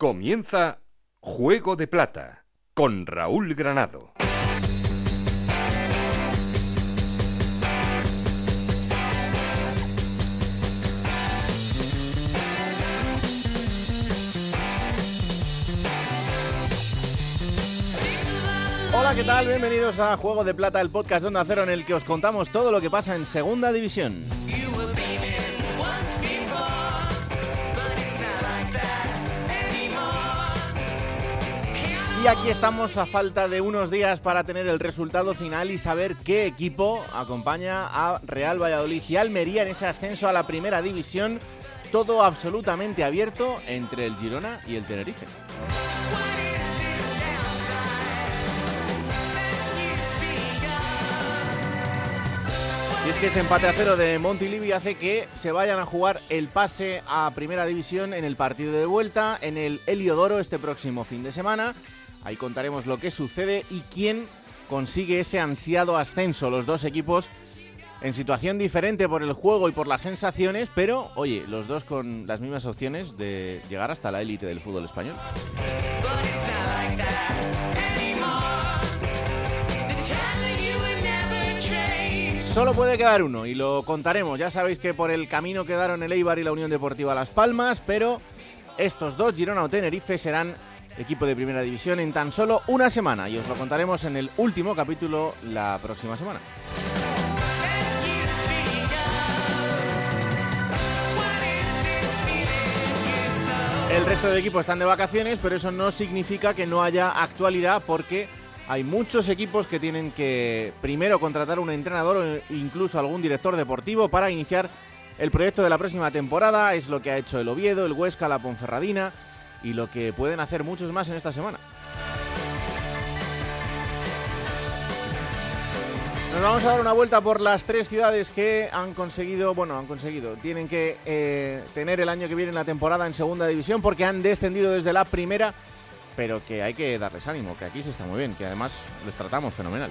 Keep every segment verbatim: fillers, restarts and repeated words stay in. Comienza Juego de Plata con Raúl Granado. Hola, ¿qué tal? Bienvenidos a Juego de Plata, el podcast de Onda Cero en el que os contamos todo lo que pasa en Segunda División. Y aquí estamos a falta de unos días para tener el resultado final y saber qué equipo acompaña a Real Valladolid y Almería en ese ascenso a la Primera División. Todo absolutamente abierto entre el Girona y el Tenerife. Y es que ese empate a cero de Montilivi hace que se vayan a jugar el pase a Primera División en el partido de vuelta en el Heliodoro este próximo fin de semana. Ahí contaremos lo que sucede y quién consigue ese ansiado ascenso. Los dos equipos en situación diferente por el juego y por las sensaciones, pero, oye, los dos con las mismas opciones de llegar hasta la élite del fútbol español. Solo puede quedar uno y lo contaremos. Ya sabéis que por el camino quedaron el Eibar y la Unión Deportiva Las Palmas, pero estos dos, Girona o Tenerife, serán equipo de Primera División en tan solo una semana y os lo contaremos en el último capítulo la próxima semana. El resto de equipos están de vacaciones, pero eso no significa que no haya actualidad, porque hay muchos equipos que tienen que primero contratar un entrenador o incluso algún director deportivo para iniciar el proyecto de la próxima temporada. Es lo que ha hecho el Oviedo, el Huesca, la Ponferradina, y lo que pueden hacer muchos más en esta semana. Nos vamos a dar una vuelta por las tres ciudades que han conseguido, bueno, han conseguido, tienen que eh, tener el año que viene la temporada en Segunda División porque han descendido desde la primera, pero que hay que darles ánimo, que aquí se está muy bien, que además les tratamos fenomenal.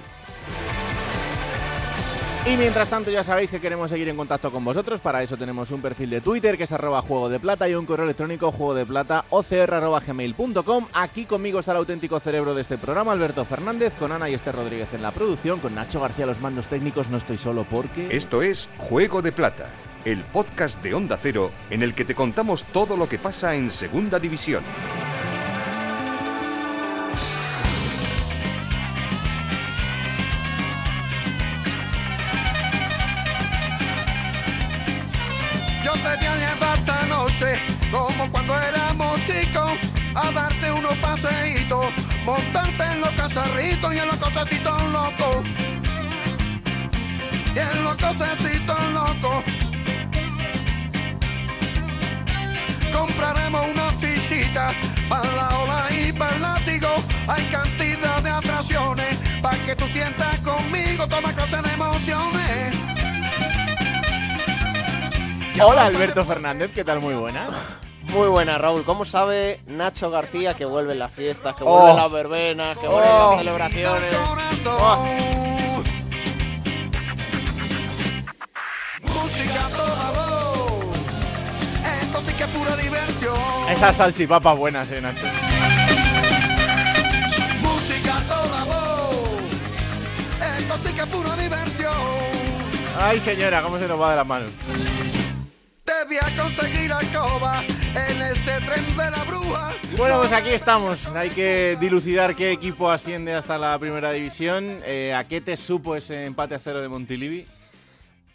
Y mientras tanto ya sabéis que queremos seguir en contacto con vosotros. Para eso tenemos un perfil de Twitter que es arroba Juego de Plata y un correo electrónico juego de plata o c r arroba gmail punto com. Aquí conmigo está el auténtico cerebro de este programa, Alberto Fernández, con Ana y Esther Rodríguez en la producción, con Nacho García los mandos técnicos. No estoy solo porque... Esto es Juego de Plata, el podcast de Onda Cero en el que te contamos todo lo que pasa en Segunda División. Como cuando éramos chicos, a darte unos paseitos, montarte en los cazarritos y en los cosecitos locos, y en los cosecitos locos. Compraremos una fichita para la ola y para el látigo. Hay cantidad de atracciones para que tú sientas conmigo toda clase de emociones. Hola Alberto Fernández, ¿qué tal? Muy buena. Muy buena, Raúl. ¿Cómo sabe Nacho García que vuelven las fiestas, que vuelven oh. las verbenas, que vuelven oh. las celebraciones? Oh. Esas salchipapas buenas, eh, Nacho. Ay, señora, cómo se nos va de las manos. Voy a conseguir la escoba en ese tren de la bruja. Bueno, pues aquí estamos. Hay que dilucidar qué equipo asciende hasta la Primera División. Eh, ¿A qué te supo ese empate a cero de Montilivi?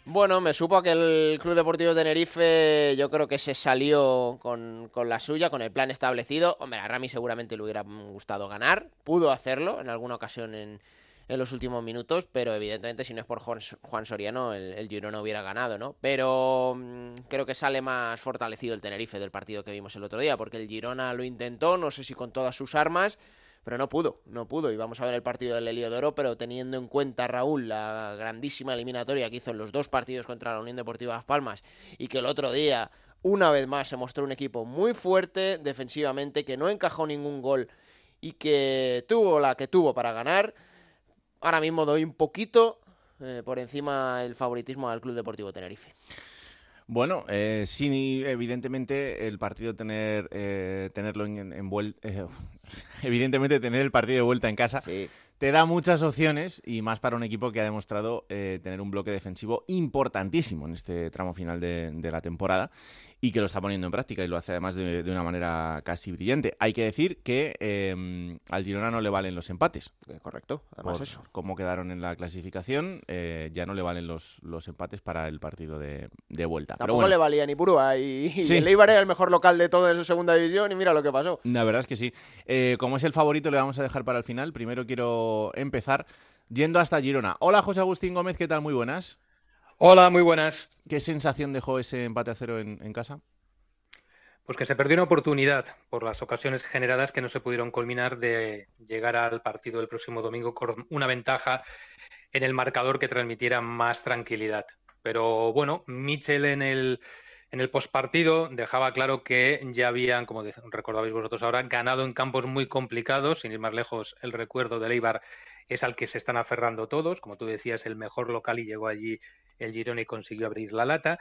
Bueno, me supo que el Club Deportivo Tenerife yo creo que se salió con, con la suya, con el plan establecido. Hombre, a Ramis seguramente le hubiera gustado ganar. Pudo hacerlo en alguna ocasión en... en los últimos minutos, pero evidentemente si no es por Juan Soriano, el, el Girona hubiera ganado, ¿no? Pero mmm, creo que sale más fortalecido el Tenerife del partido que vimos el otro día, porque el Girona lo intentó, no sé si con todas sus armas, pero no pudo, no pudo. Y vamos a ver el partido del Heliodoro, pero teniendo en cuenta, Raúl, la grandísima eliminatoria que hizo en los dos partidos contra la Unión Deportiva Las Palmas, y que el otro día, una vez más, se mostró un equipo muy fuerte defensivamente, que no encajó ningún gol y que tuvo la que tuvo para ganar. Ahora mismo doy un poquito eh, por encima el favoritismo al Club Deportivo Tenerife. Bueno, eh, sí, evidentemente el partido tener eh, tenerlo en, en, en vuelta, eh, evidentemente tener el partido de vuelta en casa sí. te da muchas opciones y más para un equipo que ha demostrado eh, tener un bloque defensivo importantísimo en este tramo final de, de la temporada y que lo está poniendo en práctica y lo hace además de, de una manera casi brillante. Hay que decir que eh, al Girona no le valen los empates. Eh, correcto, además por eso. Como quedaron en la clasificación, eh, ya no le valen los, los empates para el partido de, de vuelta. Tampoco Pero bueno. le valía ni Purúa y, y sí. el Eibar era el mejor local de todo en su segunda división y mira lo que pasó. La verdad es que sí. Eh, como es el favorito le vamos a dejar para el final. Primero quiero empezar yendo hasta Girona. Hola José Agustín Gómez, ¿qué tal? Muy buenas. Hola, muy buenas. ¿Qué sensación dejó ese empate a cero en, en casa? Pues que se perdió una oportunidad por las ocasiones generadas que no se pudieron culminar de llegar al partido del próximo domingo con una ventaja en el marcador que transmitiera más tranquilidad. Pero bueno, Michel en el, en el postpartido dejaba claro que ya habían, como recordabais vosotros ahora, ganado en campos muy complicados, sin ir más lejos el recuerdo del Eibar es al que se están aferrando todos, como tú decías, el mejor local y llegó allí el Girona y consiguió abrir la lata,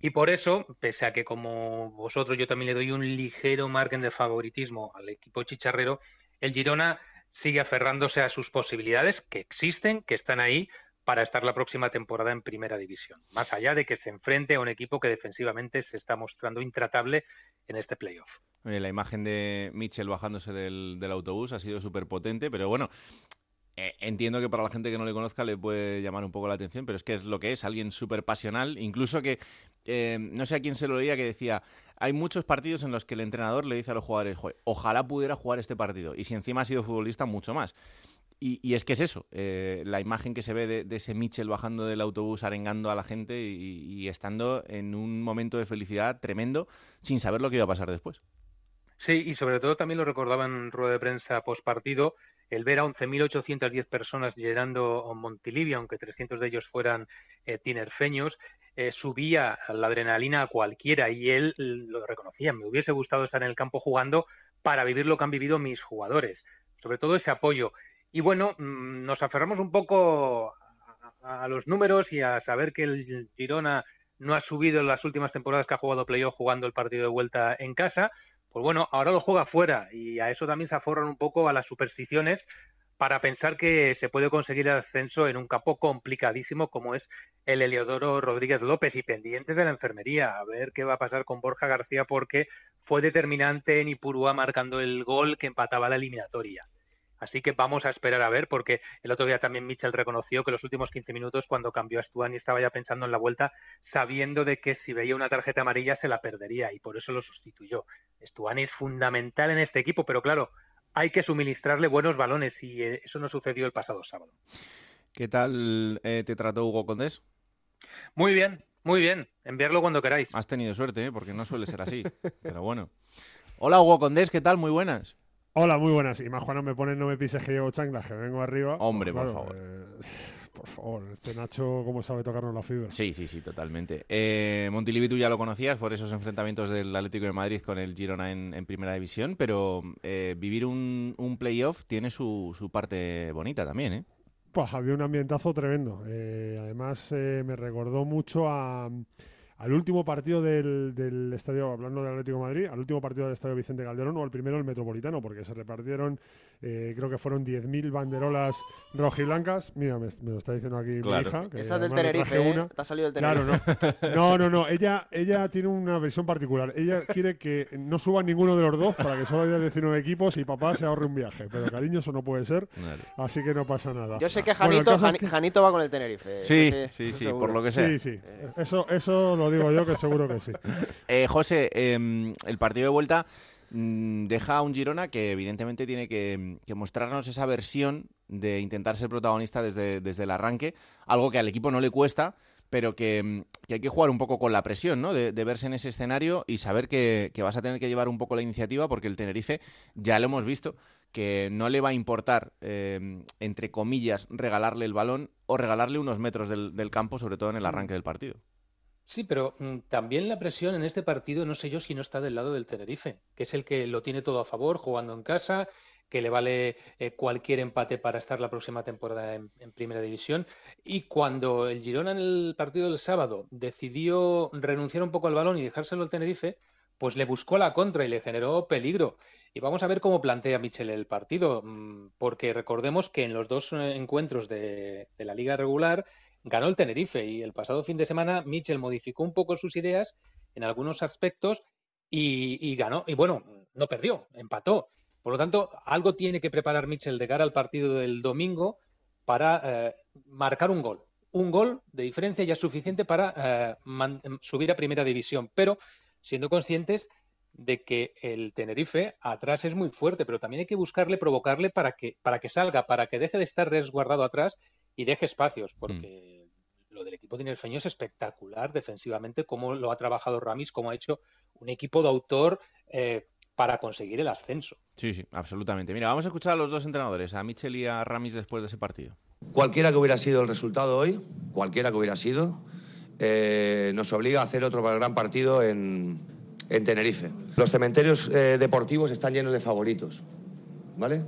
y por eso, pese a que como vosotros yo también le doy un ligero margen de favoritismo al equipo chicharrero, el Girona sigue aferrándose a sus posibilidades que existen, que están ahí para estar la próxima temporada en Primera División, más allá de que se enfrente a un equipo que defensivamente se está mostrando intratable en este playoff. La imagen de Michel bajándose del, del autobús ha sido súper potente, pero bueno, entiendo que para la gente que no le conozca le puede llamar un poco la atención, pero es que es lo que es, alguien súper pasional, incluso que, eh, no sé a quién se lo leía, que decía, hay muchos partidos en los que el entrenador le dice a los jugadores, ojalá pudiera jugar este partido, y si encima ha sido futbolista, mucho más. Y, y es que es eso, eh, la imagen que se ve de, de ese Michel bajando del autobús, arengando a la gente y, y estando en un momento de felicidad tremendo, sin saber lo que iba a pasar después. Sí, y sobre todo también lo recordaba en rueda de prensa postpartido, el ver a once mil ochocientas diez personas llenando Montilivi, aunque trescientos de ellos fueran eh, tinerfeños, eh, subía la adrenalina a cualquiera y él lo reconocía. Me hubiese gustado estar en el campo jugando para vivir lo que han vivido mis jugadores, sobre todo ese apoyo. Y bueno, nos aferramos un poco a, a los números y a saber que el Girona no ha subido en las últimas temporadas que ha jugado playoff jugando el partido de vuelta en casa. Pues bueno, ahora lo juega fuera y a eso también se aforran un poco a las supersticiones para pensar que se puede conseguir el ascenso en un campo complicadísimo como es el Heliodoro Rodríguez López y pendientes de la enfermería, a ver qué va a pasar con Borja García porque fue determinante en Ipurúa marcando el gol que empataba la eliminatoria. Así que vamos a esperar a ver, porque el otro día también Michel reconoció que los últimos quince minutos, cuando cambió a Stuani, estaba ya pensando en la vuelta, sabiendo de que si veía una tarjeta amarilla se la perdería, y por eso lo sustituyó. Stuani es fundamental en este equipo, pero claro, hay que suministrarle buenos balones, y eso no sucedió el pasado sábado. ¿Qué tal eh, te trató Hugo Condés? Muy bien, muy bien. Enviarlo cuando queráis. Has tenido suerte, ¿eh? Porque no suele ser así, pero bueno. Hola, Hugo Condés, ¿qué tal? Muy buenas. Hola, muy buenas. Y más Juan, no me pones, no me pises que llevo chanclas, que vengo arriba. Hombre, pues, claro, por favor. Eh, por favor, este Nacho, ¿cómo sabe tocarnos la fibra? Sí, sí, sí, totalmente. Eh, Montilivi, tú ya lo conocías por esos enfrentamientos del Atlético de Madrid con el Girona en, en Primera División, pero eh, vivir un, un playoff tiene su, su parte bonita también, ¿eh? Pues había un ambientazo tremendo. Eh, además, eh, me recordó mucho a... al último partido del, del estadio, hablando del Atlético de Madrid, al último partido del estadio Vicente Calderón o al primero el Metropolitano, porque se repartieron, eh, creo que fueron diez mil banderolas rojiblancas. Mira, me, me lo está diciendo aquí claro. mi hija. Que esa del Tenerife, ¿eh? Una. Te ha salido del Tenerife. Claro, no. No, no, no. Ella, ella tiene una versión particular. Ella quiere que no suban ninguno de los dos para que solo haya diecinueve equipos y papá se ahorre un viaje. Pero cariño, eso no puede ser. Vale. Así que no pasa nada. Yo sé que Janito, bueno, Jan, es que... Janito va con el Tenerife. Sí, sí, sí, sí, por lo que sea. Sí, sí. Eso, eso lo digo yo, que seguro que sí. Eh, José, eh, el partido de vuelta mmm, deja a un Girona que evidentemente tiene que, que mostrarnos esa versión de intentar ser protagonista desde, desde el arranque, algo que al equipo no le cuesta, pero que, que hay que jugar un poco con la presión, ¿no? De, de verse en ese escenario y saber que, que vas a tener que llevar un poco la iniciativa, porque el Tenerife, ya lo hemos visto, que no le va a importar, eh, entre comillas, regalarle el balón o regalarle unos metros del, del campo, sobre todo en el arranque del partido. Sí, pero mm, también la presión en este partido, no sé yo si no está del lado del Tenerife, que es el que lo tiene todo a favor, jugando en casa, que le vale eh, cualquier empate para estar la próxima temporada en, en Primera División. Y cuando el Girona en el partido del sábado decidió renunciar un poco al balón y dejárselo al Tenerife, pues le buscó la contra y le generó peligro. Y vamos a ver cómo plantea Michel el partido, porque recordemos que en los dos encuentros de, de la liga regular ganó el Tenerife, y el pasado fin de semana Michel modificó un poco sus ideas en algunos aspectos y, y ganó. Y bueno, no perdió, empató. Por lo tanto, algo tiene que preparar Michel de cara al partido del domingo para eh, marcar un gol. Un gol de diferencia ya suficiente para eh, man- subir a Primera División, pero siendo conscientes de que el Tenerife atrás es muy fuerte, pero también hay que buscarle, provocarle para que, para que salga, para que deje de estar resguardado atrás y deje espacios, porque mm. lo del equipo tinerfeño es espectacular defensivamente, cómo lo ha trabajado Ramis, cómo ha hecho un equipo de autor eh, para conseguir el ascenso. Sí, sí, absolutamente. Mira, vamos a escuchar a los dos entrenadores, a Michel y a Ramis, después de ese partido. Cualquiera que hubiera sido el resultado hoy, cualquiera que hubiera sido, eh, nos obliga a hacer otro gran partido en, en Tenerife. Los cementerios eh, deportivos están llenos de favoritos, ¿vale?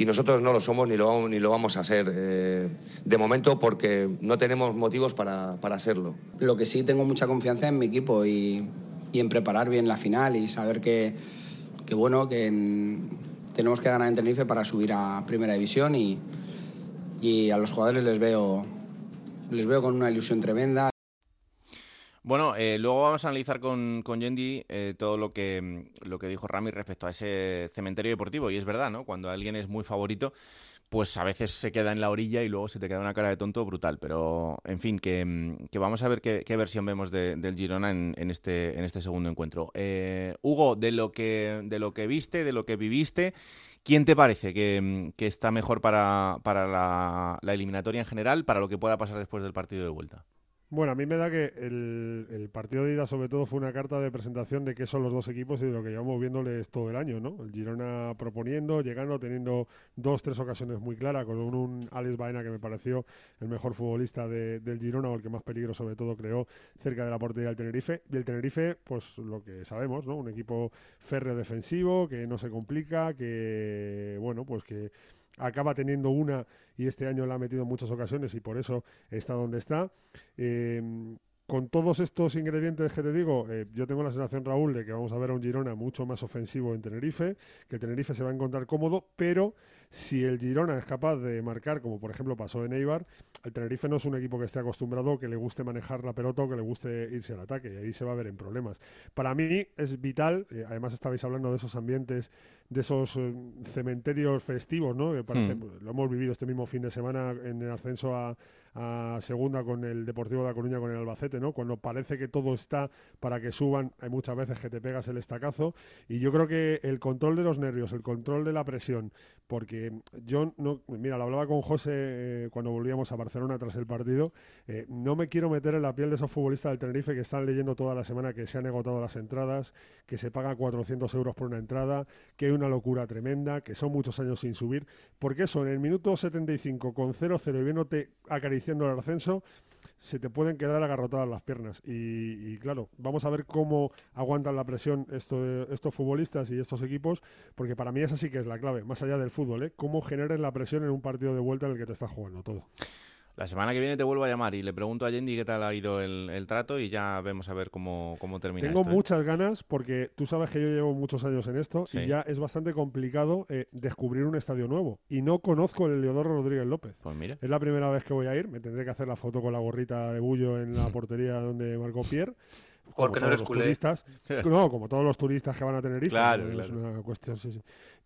Y nosotros no lo somos ni lo vamos, ni lo vamos a ser eh, de momento, porque no tenemos motivos para, para serlo. Lo que sí, tengo mucha confianza en mi equipo y, y en preparar bien la final y saber que, que bueno, que en, tenemos que ganar en Tenerife para subir a Primera División, y, y a los jugadores les veo, les veo con una ilusión tremenda. Bueno, eh, luego vamos a analizar con, con Yendi eh, todo lo que, lo que dijo Rami respecto a ese cementerio deportivo. Y es verdad, ¿no? Cuando alguien es muy favorito, pues a veces se queda en la orilla y luego se te queda una cara de tonto brutal. Pero, en fin, que, que vamos a ver qué, qué versión vemos de, del Girona en, en, este, en este segundo encuentro. Eh, Hugo, de lo que, de lo que viste, de lo que viviste, ¿quién te parece que, que está mejor para, para la, la eliminatoria en general, para lo que pueda pasar después del partido de vuelta? Bueno, a mí me da que el, el partido de ida sobre todo fue una carta de presentación de qué son los dos equipos y de lo que llevamos viéndoles todo el año, ¿no? El Girona proponiendo, llegando, teniendo dos, tres ocasiones muy claras, con un, un Alex Baena que me pareció el mejor futbolista de, del Girona, o el que más peligro sobre todo creó cerca de la portería del Tenerife. Y el Tenerife, pues lo que sabemos, ¿no? Un equipo férreo defensivo, que no se complica, que, bueno, pues que acaba teniendo una, y este año la ha metido en muchas ocasiones y por eso está donde está. Eh, con todos estos ingredientes que te digo, eh, yo tengo la sensación, Raúl, de que vamos a ver a un Girona mucho más ofensivo en Tenerife, que el Tenerife se va a encontrar cómodo, pero si el Girona es capaz de marcar, como por ejemplo pasó en Eibar, el Tenerife no es un equipo que esté acostumbrado, que le guste manejar la pelota o que le guste irse al ataque, y ahí se va a ver en problemas. Para mí es vital, eh, además estabais hablando de esos ambientes, de esos eh, cementerios festivos, ¿no? Que parece, mm. Lo hemos vivido este mismo fin de semana en el ascenso a, a Segunda con el Deportivo de la Coruña, con el Albacete, ¿no? Cuando parece que todo está para que suban, hay muchas veces que te pegas el estacazo, y yo creo que el control de los nervios, el control de la presión, porque yo, no, mira, lo hablaba con José eh, cuando volvíamos a Barcelona tras el partido, eh, no me quiero meter en la piel de esos futbolistas del Tenerife que están leyendo toda la semana que se han agotado las entradas, que se paga cuatrocientos euros por una entrada, que una locura tremenda, que son muchos años sin subir, porque eso, en el minuto setenta y cinco con cero cero y viéndote acariciando el ascenso, se te pueden quedar agarrotadas las piernas. Y, y claro, vamos a ver cómo aguantan la presión esto, estos futbolistas y estos equipos, porque para mí esa sí que es la clave, más allá del fútbol, ¿eh? Cómo generas la presión en un partido de vuelta en el que te estás jugando todo. La semana que viene te vuelvo a llamar y le pregunto a Yendi qué tal ha ido el, el trato, y ya vemos a ver cómo, cómo termina. Tengo esto, muchas ¿eh? ganas, porque tú sabes que yo llevo muchos años en esto, sí, y ya es bastante complicado eh, descubrir un estadio nuevo. Y no conozco el Heliodoro Rodríguez López. Pues mira. Es la primera vez que voy a ir. Me tendré que hacer la foto con la gorrita de Bullo en la portería donde marcó Pierre. Como porque no eres culé. Turistas, no, como todos los turistas que van a Tenerife. Claro, ¿no? Claro. Es una cuestión, sí, sí.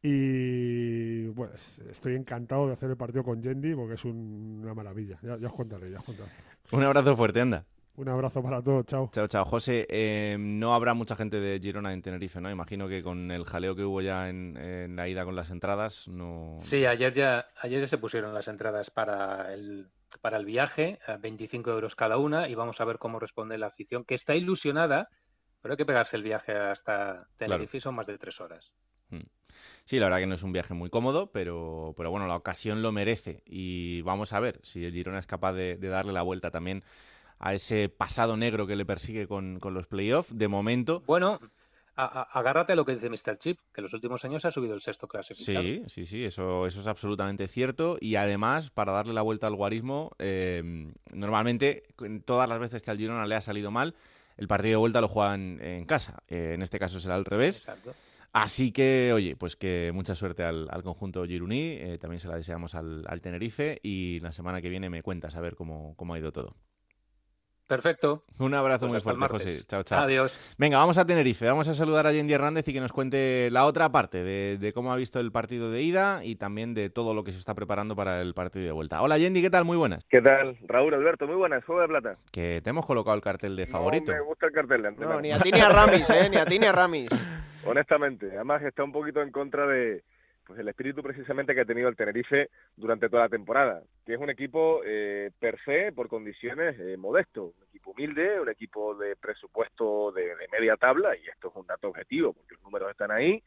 Y pues estoy encantado de hacer el partido con Yendi, porque es un, una maravilla. Ya, ya os contaré, ya os contaré. Un abrazo fuerte, anda. Un abrazo para todos, chao. Chao, chao. José, eh, no habrá mucha gente de Girona en Tenerife, ¿no? Imagino que con el jaleo que hubo ya en, en la ida con las entradas, no... Sí, ayer ya, ayer ya se pusieron las entradas para el... para el viaje, a veinticinco euros cada una, y vamos a ver cómo responde la afición, que está ilusionada, pero hay que pegarse el viaje hasta Tenerife, claro. Son más de tres horas. Sí, la verdad que no es un viaje muy cómodo, pero, pero bueno, la ocasión lo merece, y vamos a ver si el Girona es capaz de, de darle la vuelta también a ese pasado negro que le persigue con, con los playoffs, de momento. Bueno, a, a, agárrate a lo que dice míster Chip, que en los últimos años ha subido el sexto clasificado. Sí, sí, sí, eso, eso es absolutamente cierto. Y además, para darle la vuelta al guarismo, eh, normalmente, todas las veces que al Girona le ha salido mal, el partido de vuelta lo juegan en casa. Eh, en este caso será al revés. Exacto. Así que, oye, pues que mucha suerte al, al conjunto gironí, eh, también se la deseamos al, al Tenerife, y la semana que viene me cuentas a ver cómo, cómo ha ido todo. Perfecto. Un abrazo pues muy fuerte, José. Chao, chao. Adiós. Venga, vamos a Tenerife, vamos a saludar a Yendi Hernández y que nos cuente la otra parte de, de cómo ha visto el partido de ida y también de todo lo que se está preparando para el partido de vuelta. Hola, Yendi, ¿qué tal? Muy buenas. ¿Qué tal, Raúl, Alberto? Muy buenas, Juego de Plata. Que te hemos colocado el cartel de favorito. No me gusta el cartel. Antes no, ni a ti ni a Ramis, ¿eh? Ni a ti ni a Ramis. Honestamente, además está un poquito en contra de pues el espíritu precisamente que ha tenido el Tenerife durante toda la temporada, que es un equipo eh, per se, por condiciones, eh, modesto, un equipo humilde, un equipo de presupuesto de, de media tabla, y esto es un dato objetivo porque los números están ahí,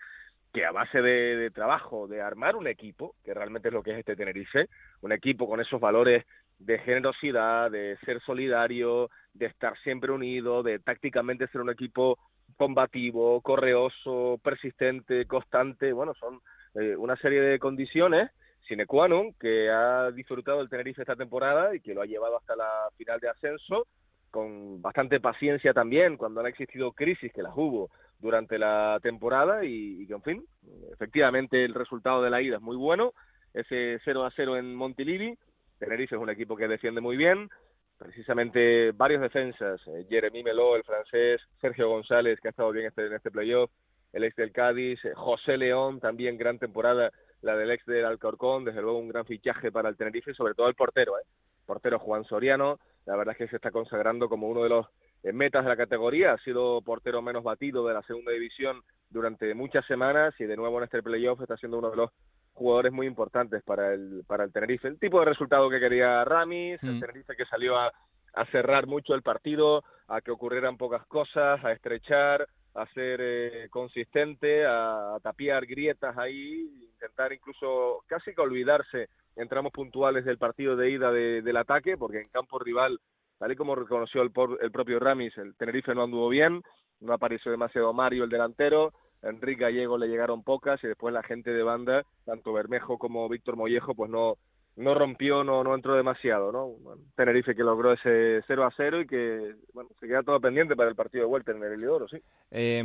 que a base de, de trabajo, de armar un equipo, que realmente es lo que es este Tenerife, un equipo con esos valores de generosidad, de ser solidario, de estar siempre unido, de tácticamente ser un equipo combativo, correoso, persistente, constante. Bueno, son eh, una serie de condiciones sine qua non que ha disfrutado el Tenerife esta temporada y que lo ha llevado hasta la final de ascenso con bastante paciencia también cuando han existido crisis, que las hubo durante la temporada, y, y que, en fin, efectivamente el resultado de la ida es muy bueno, ese cero a cero en Montilivi. Tenerife es un equipo que defiende muy bien. Precisamente varios defensas, eh, Jeremy Meló, el francés, Sergio González, que ha estado bien este, en este playoff, el ex del Cádiz, eh, José León, también gran temporada, la del ex del Alcorcón, desde luego un gran fichaje para el Tenerife, sobre todo el portero, eh, portero Juan Soriano, la verdad es que se está consagrando como uno de los eh, metas de la categoría, ha sido portero menos batido de la Segunda División durante muchas semanas, y de nuevo en este playoff está siendo uno de los jugadores muy importantes para el para el Tenerife. El tipo de resultado que quería Ramis, mm. el Tenerife que salió a, a cerrar mucho el partido, a que ocurrieran pocas cosas, a estrechar, a ser eh, consistente, a, a tapiar grietas ahí, intentar incluso casi que olvidarse en tramos puntuales del partido de ida de, del ataque, porque en campo rival, tal y como reconoció el, por, el propio Ramis, el Tenerife no anduvo bien, no apareció demasiado Mario, el delantero, Enrique Gallego le llegaron pocas, y después la gente de banda, tanto Bermejo como Víctor Mollejo, pues no no rompió, no no entró demasiado, ¿no? Bueno, Tenerife que logró ese cero a cero y que, bueno, se queda todo pendiente para el partido de vuelta en el Heliodoro, sí. Eh,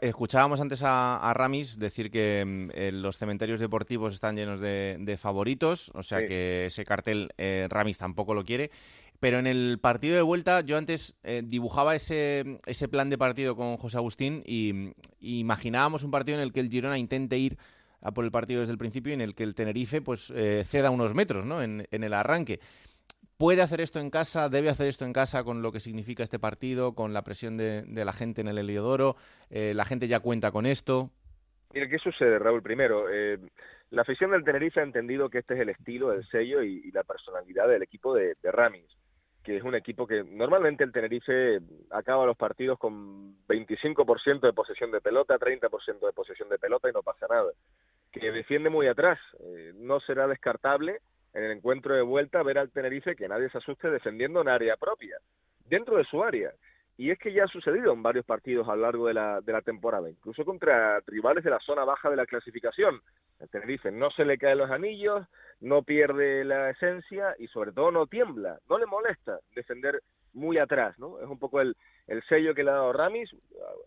escuchábamos antes a, a Ramis decir que eh, los cementerios deportivos están llenos de, de favoritos, o sea sí. que ese cartel eh, Ramis tampoco lo quiere. Pero en el partido de vuelta, yo antes eh, dibujaba ese, ese plan de partido con José Agustín y, y imaginábamos un partido en el que el Girona intente ir a por el partido desde el principio y en el que el Tenerife pues eh, ceda unos metros, ¿no? en, en el arranque. ¿Puede hacer esto en casa? ¿Debe hacer esto en casa con lo que significa este partido, con la presión de, de la gente en el Heliodoro? Eh, ¿La gente ya cuenta con esto? Mira, ¿qué sucede, Raúl? Primero, eh, la afición del Tenerife ha entendido que este es el estilo, el sello y, y la personalidad del equipo de, de Ramis, que es un equipo que normalmente el Tenerife acaba los partidos con veinticinco por ciento de posesión de pelota, treinta por ciento de posesión de pelota y no pasa nada. Que defiende muy atrás, eh, no será descartable en el encuentro de vuelta ver al Tenerife, que nadie se asuste, defendiendo en área propia, dentro de su área. Y es que ya ha sucedido en varios partidos a lo largo de la, de la temporada, incluso contra rivales de la zona baja de la clasificación. El Tenerife no se le caen los anillos, no pierde la esencia y sobre todo no tiembla, no le molesta defender muy atrás, ¿no? Es un poco el, el sello que le ha dado Ramis,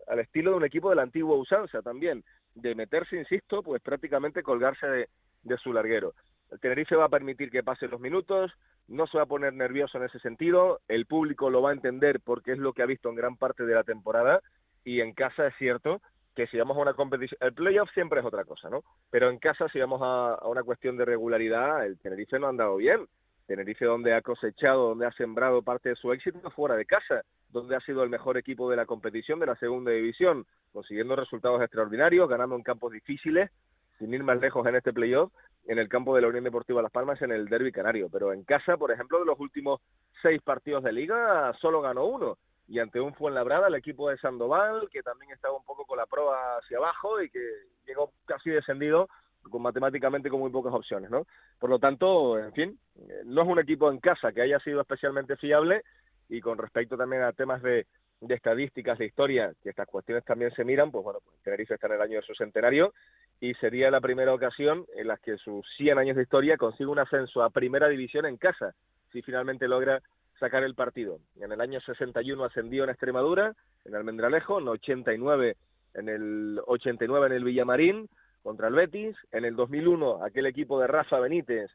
al estilo de un equipo de la antigua usanza también, de meterse, insisto, pues prácticamente colgarse de, de su larguero. El Tenerife va a permitir que pasen los minutos, no se va a poner nervioso en ese sentido, el público lo va a entender porque es lo que ha visto en gran parte de la temporada, y en casa es cierto que si vamos a una competición, el playoff siempre es otra cosa, ¿no? Pero en casa, si vamos a, a una cuestión de regularidad, el Tenerife no ha andado bien. Tenerife, donde ha cosechado, donde ha sembrado parte de su éxito, fuera de casa, donde ha sido el mejor equipo de la competición de la Segunda División, consiguiendo resultados extraordinarios, ganando en campos difíciles, sin ir más lejos en este playoff, en el campo de la Unión Deportiva Las Palmas, en el derbi canario. Pero en casa, por ejemplo, de los últimos seis partidos de Liga, solo ganó uno. Y ante un Fuenlabrada, el equipo de Sandoval, que también estaba un poco con la proa hacia abajo y que llegó casi descendido, con matemáticamente con muy pocas opciones, ¿no? Por lo tanto, en fin, no es un equipo en casa que haya sido especialmente fiable, y con respecto también a temas de, de estadísticas, de historia, que estas cuestiones también se miran, pues bueno, pues Tenerife está en el año de su centenario y sería la primera ocasión en la que sus cien años de historia consigue un ascenso a Primera División en casa, si finalmente logra sacar el partido. En el año sesenta y uno ascendió en Extremadura, en Almendralejo, en ochenta y nueve en el ochenta y nueve en el Villamarín contra el Betis, en el dos mil uno aquel equipo de Rafa Benítez,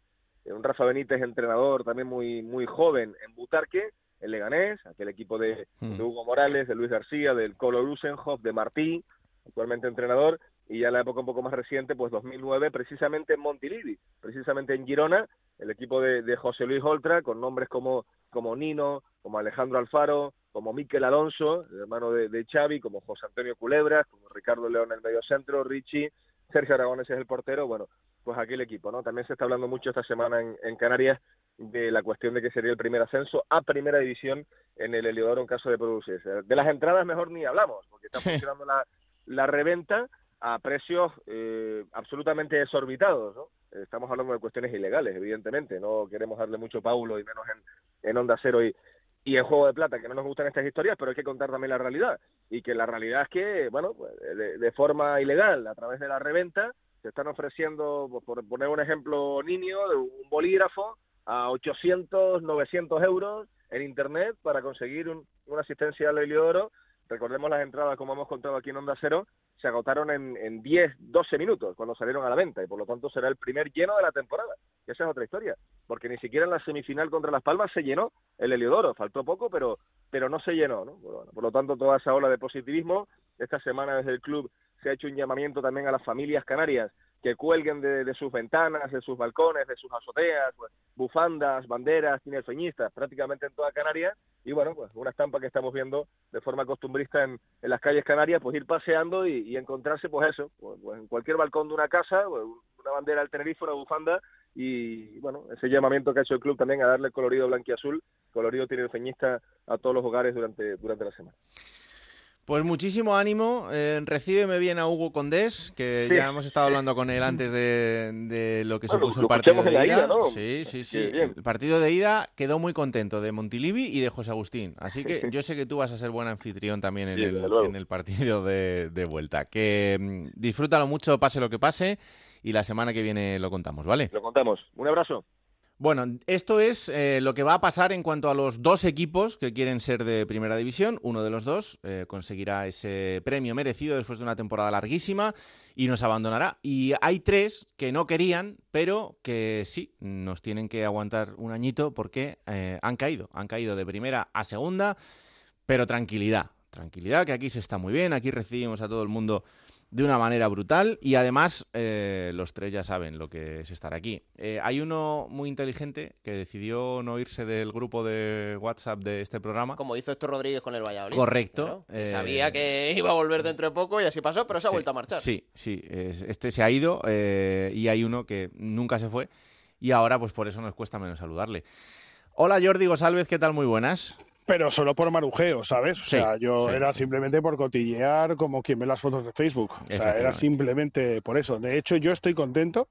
un Rafa Benítez entrenador también muy muy joven en Butarque, el Leganés, aquel equipo de, de Hugo Morales, de Luis García, del Colo Lusenhoff, de Martí, actualmente entrenador, y ya en la época un poco más reciente, pues dos mil nueve, precisamente en Montilivi, precisamente en Girona, el equipo de, de José Luis Oltra, con nombres como, como Nino, como Alejandro Alfaro, como Miquel Alonso, el hermano de, de Xavi, como José Antonio Culebras, como Ricardo León en el mediocentro, Richie, Sergio Aragones es el portero, bueno, pues aquel equipo, ¿no? También se está hablando mucho esta semana en, en Canarias de la cuestión de que sería el primer ascenso a Primera División en el Heliodoro en caso de producirse. De las entradas mejor ni hablamos, porque está funcionando la, la reventa a precios eh, absolutamente desorbitados, ¿no? Estamos hablando de cuestiones ilegales, evidentemente, no queremos darle mucho paulo y menos en, en Onda Cero y, y en Juego de Plata, que no nos gustan estas historias, pero hay que contar también la realidad, y que la realidad es que, bueno, pues, de, de forma ilegal, a través de la reventa, se están ofreciendo, pues, por poner un ejemplo niño, un bolígrafo a ochocientos, novecientos euros en Internet para conseguir un, una asistencia al Heliodoro. Recordemos las entradas, como hemos contado aquí en Onda Cero, se agotaron en, en diez, doce minutos cuando salieron a la venta, y por lo tanto será el primer lleno de la temporada. Y esa es otra historia, porque ni siquiera en la semifinal contra Las Palmas se llenó el Heliodoro, faltó poco, pero pero no se llenó, ¿no? Bueno, por lo tanto, toda esa ola de positivismo. Esta semana desde el club se ha hecho un llamamiento también a las familias canarias que cuelguen de, de sus ventanas, de sus balcones, de sus azoteas, pues, bufandas, banderas, tinerfeñistas, prácticamente en toda Canarias. Y bueno, pues una estampa que estamos viendo de forma costumbrista en, en las calles canarias, pues ir paseando y, y encontrarse, pues eso, pues, pues en cualquier balcón de una casa, pues, una bandera del Tenerife, una bufanda, y bueno, ese llamamiento que ha hecho el club también a darle colorido blanquiazul, colorido tinerfeñista a todos los hogares durante, durante la semana. Pues muchísimo ánimo, eh, recíbeme bien a Hugo Condés, que sí. Ya hemos estado hablando con él antes de, de lo que bueno, supuso el partido de ida. ida ¿no? Sí, sí, sí. sí el partido de ida quedó muy contento de Montilivi y de José Agustín, así que yo sé que tú vas a ser buen anfitrión también en, sí, el, en el partido de, de vuelta. Que mmm, disfrútalo mucho, pase lo que pase, y la semana que viene lo contamos, ¿vale? Lo contamos. Un abrazo. Bueno, esto es eh, lo que va a pasar en cuanto a los dos equipos que quieren ser de Primera División. Uno de los dos eh, conseguirá ese premio merecido después de una temporada larguísima y nos abandonará. Y hay tres que no querían, pero que sí, nos tienen que aguantar un añito porque eh, han caído. Han caído de primera a segunda, pero tranquilidad. Tranquilidad, que aquí se está muy bien, aquí recibimos a todo el mundo de una manera brutal y además eh, los tres ya saben lo que es estar aquí. Eh, hay uno muy inteligente que decidió no irse del grupo de WhatsApp de este programa. Como hizo Héctor Rodríguez con el Valladolid. Correcto. Claro, eh, sabía que iba a volver dentro de poco y así pasó, pero se sí, ha vuelto a marchar. Sí, sí. Este se ha ido eh, y hay uno que nunca se fue y ahora pues por eso nos cuesta menos saludarle. Hola Jordi Gosalvez, ¿qué tal? Muy buenas. Pero solo por marujeo, ¿sabes? O sea, sí, yo sí, era sí. simplemente por cotillear como quien ve las fotos de Facebook. O sea, era simplemente por eso. De hecho, yo estoy contento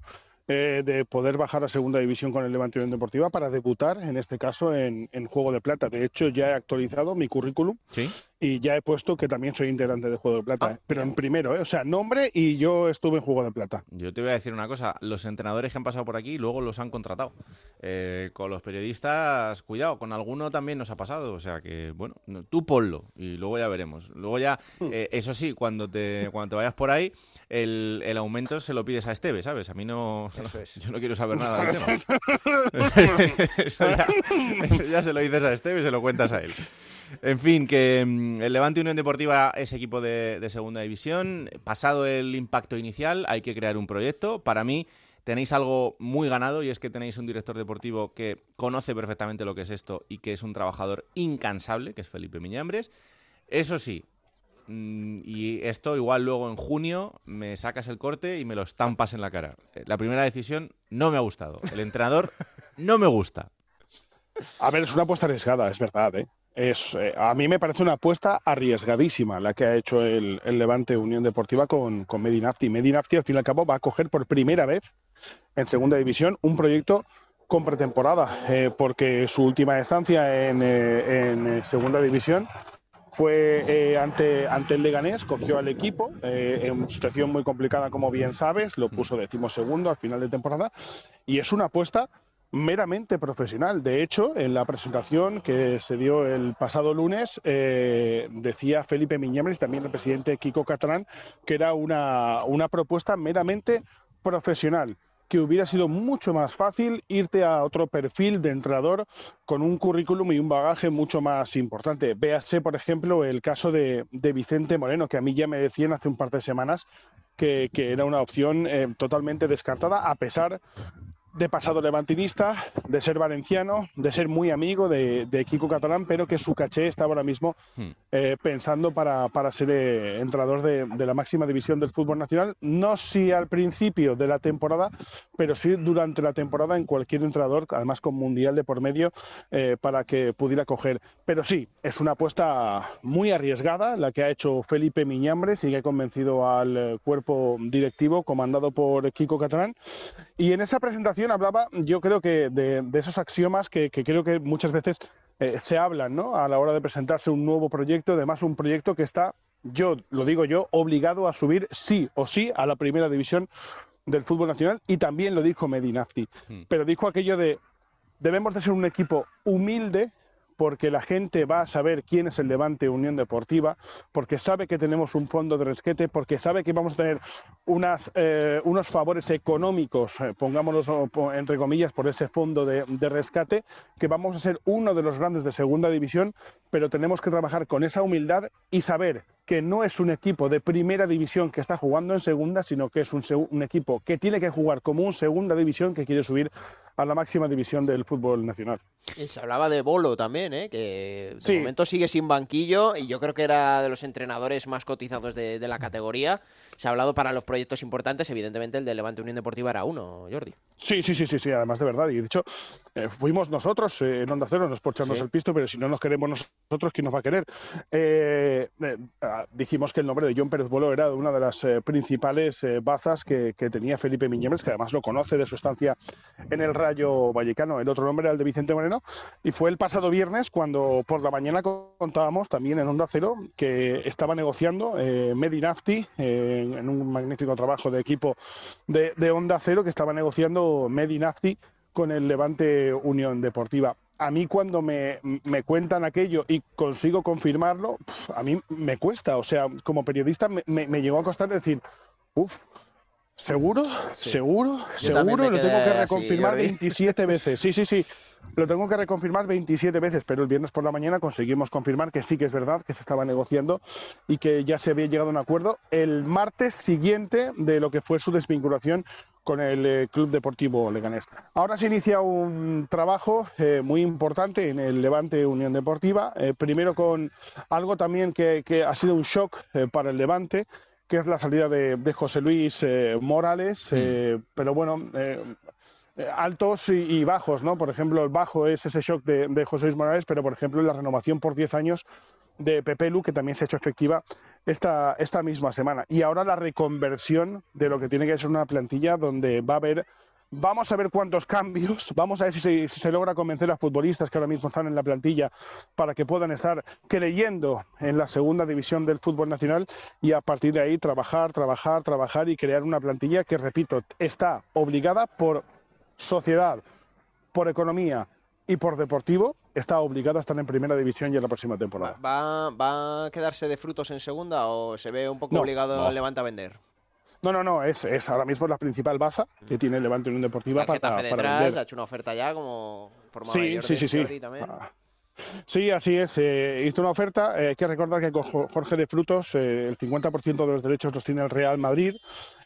eh, de poder bajar a Segunda División con el Levante Unión Deportiva para debutar, en este caso, en, en Juego de Plata. De hecho, ya he actualizado mi currículum. ¿Sí? Y ya he puesto que también soy integrante de Juego de Plata, ah, eh. pero en primero, eh. o sea, nombre y yo estuve en Juego de Plata. Yo te voy a decir una cosa, los entrenadores que han pasado por aquí luego los han contratado. Eh, con los periodistas, cuidado, con alguno también nos ha pasado, o sea que, bueno, tú ponlo y luego ya veremos. Luego ya, eh, eso sí, cuando te cuando te vayas por ahí, el, el aumento se lo pides a Esteve, ¿sabes? A mí no, eso es. Yo no quiero saber nada del tema. eso, ya, eso ya se lo dices a Esteve y se lo cuentas a él. En fin, que el Levante Unión Deportiva es equipo de, de Segunda División. Pasado el impacto inicial, hay que crear un proyecto. Para mí, tenéis algo muy ganado y es que tenéis un director deportivo que conoce perfectamente lo que es esto y que es un trabajador incansable, que es Felipe Miñambres. Eso sí, y esto igual luego en junio me sacas el corte y me lo estampas en la cara. La primera decisión no me ha gustado. El entrenador no me gusta. A ver, es una apuesta arriesgada, es verdad, ¿eh? Es, eh, a mí me parece una apuesta arriesgadísima la que ha hecho el, el Levante Unión Deportiva con, con Mehdi Nafti. Mehdi Nafti, al fin y al cabo, va a coger por primera vez en Segunda División un proyecto con pretemporada, eh, porque su última estancia en, eh, en Segunda División fue eh, ante, ante el Leganés, cogió al equipo eh, en una situación muy complicada, como bien sabes, lo puso decimosegundo al final de temporada, y es una apuesta meramente profesional. De hecho, en la presentación que se dio el pasado lunes, eh, decía Felipe Miñambres, también el presidente Kiko Catalán, que era una, una propuesta meramente profesional, que hubiera sido mucho más fácil irte a otro perfil de entrenador con un currículum y un bagaje mucho más importante. Véase, por ejemplo, el caso de, de Vicente Moreno, que a mí ya me decían hace un par de semanas que, que era una opción eh, totalmente descartada, a pesar de pasado levantinista, de ser valenciano, de ser muy amigo de, de Kiko Catalán, pero que su caché estaba ahora mismo eh, pensando para, para ser eh, entrenador de, de la máxima división del fútbol nacional. No si al principio de la temporada, pero sí durante la temporada, en cualquier entrenador, además con Mundial de por medio, eh, para que pudiera coger. Pero sí, es una apuesta muy arriesgada la que ha hecho Felipe Miñambres y que ha convencido al cuerpo directivo comandado por Kiko Catalán. Y en esa presentación hablaba, yo creo que de, de esos axiomas que, que creo que muchas veces eh, se hablan, ¿no?, a la hora de presentarse un nuevo proyecto, además un proyecto que está, yo lo digo yo, obligado a subir sí o sí a la primera división del fútbol nacional, y también lo dijo Mehdi Nafti, mm. pero dijo aquello de: debemos de ser un equipo humilde, porque la gente va a saber quién es el Levante Unión Deportiva, porque sabe que tenemos un fondo de rescate, porque sabe que vamos a tener unas, eh, unos favores económicos, eh, pongámoslos entre comillas, por ese fondo de, de rescate, que vamos a ser uno de los grandes de Segunda División, pero tenemos que trabajar con esa humildad y saber que no es un equipo de Primera División que está jugando en Segunda, sino que es un, un equipo que tiene que jugar como un Segunda División que quiere subir a la máxima división del fútbol nacional. Y se hablaba de Bolo también, ¿eh? que de sí. momento sigue sin banquillo, y yo creo que era de los entrenadores más cotizados de, de la categoría. Se ha hablado para los proyectos importantes, evidentemente el de Levante Unión Deportiva era uno, Jordi. Sí, sí, sí, sí, sí, además de verdad. Y de hecho, eh, fuimos nosotros eh, en Onda Cero, no es por echarnos sí. el pisto, pero si no nos queremos nosotros, ¿quién nos va a querer? Eh, eh, dijimos que el nombre de Jon Pérez Bolo era una de las eh, principales eh, bazas que, que tenía Felipe Miñambres, que además lo conoce de su estancia en el Rayo Vallecano. El otro nombre era el de Vicente Moreno, y fue el pasado viernes cuando por la mañana contábamos también en Onda Cero que estaba negociando eh, Mehdi Nafti, eh, en un magnífico trabajo de equipo de, de Onda Cero, que estaba negociando Mehdi Nafti con el Levante Unión Deportiva. A mí, cuando me, me cuentan aquello y consigo confirmarlo, pf, a mí me cuesta. O sea, como periodista me, me, me llegó a costar decir, uff, ¿seguro? Sí. ¿Seguro? Yo ¿Seguro? Lo tengo que reconfirmar así, veintisiete veces. Sí, sí, sí. Lo tengo que reconfirmar veintisiete veces, pero el viernes por la mañana conseguimos confirmar que sí que es verdad, que se estaba negociando y que ya se había llegado a un acuerdo el martes siguiente de lo que fue su desvinculación con el Club Deportivo Leganés. Ahora se inicia un trabajo eh, muy importante en el Levante Unión Deportiva, eh, primero con algo también que, que ha sido un shock eh, para el Levante, que es la salida de, de José Luis eh, Morales, eh, mm. pero bueno, eh, altos y, y bajos, ¿no? Por ejemplo, el bajo es ese shock de, de José Luis Morales, pero por ejemplo la renovación por diez años de Pepe Lu, que también se ha hecho efectiva esta, esta misma semana. Y ahora la reconversión de lo que tiene que ser una plantilla donde va a haber, vamos a ver cuántos cambios, vamos a ver si se, si se logra convencer a futbolistas que ahora mismo están en la plantilla para que puedan estar creyendo en la segunda división del fútbol nacional, y a partir de ahí trabajar, trabajar, trabajar y crear una plantilla que, repito, está obligada por sociedad, por economía y por deportivo, está obligado a estar en primera división ya en la próxima temporada. ¿Va, va a quedarse de Frutos en segunda o se ve un poco no, obligado no. al Levante a vender? No, no, no, es, es ahora mismo la principal baza que tiene el Levante Unión Deportiva. El Getafe para, detrás, para vender. Ha hecho una oferta ya como formado sí, de Jordi, sí, sí, sí. Jordi también. Ah. Sí, así es. Eh, hizo una oferta. Eh, hay que recordar que con Jorge de Frutos eh, el cincuenta por ciento de los derechos los tiene el Real Madrid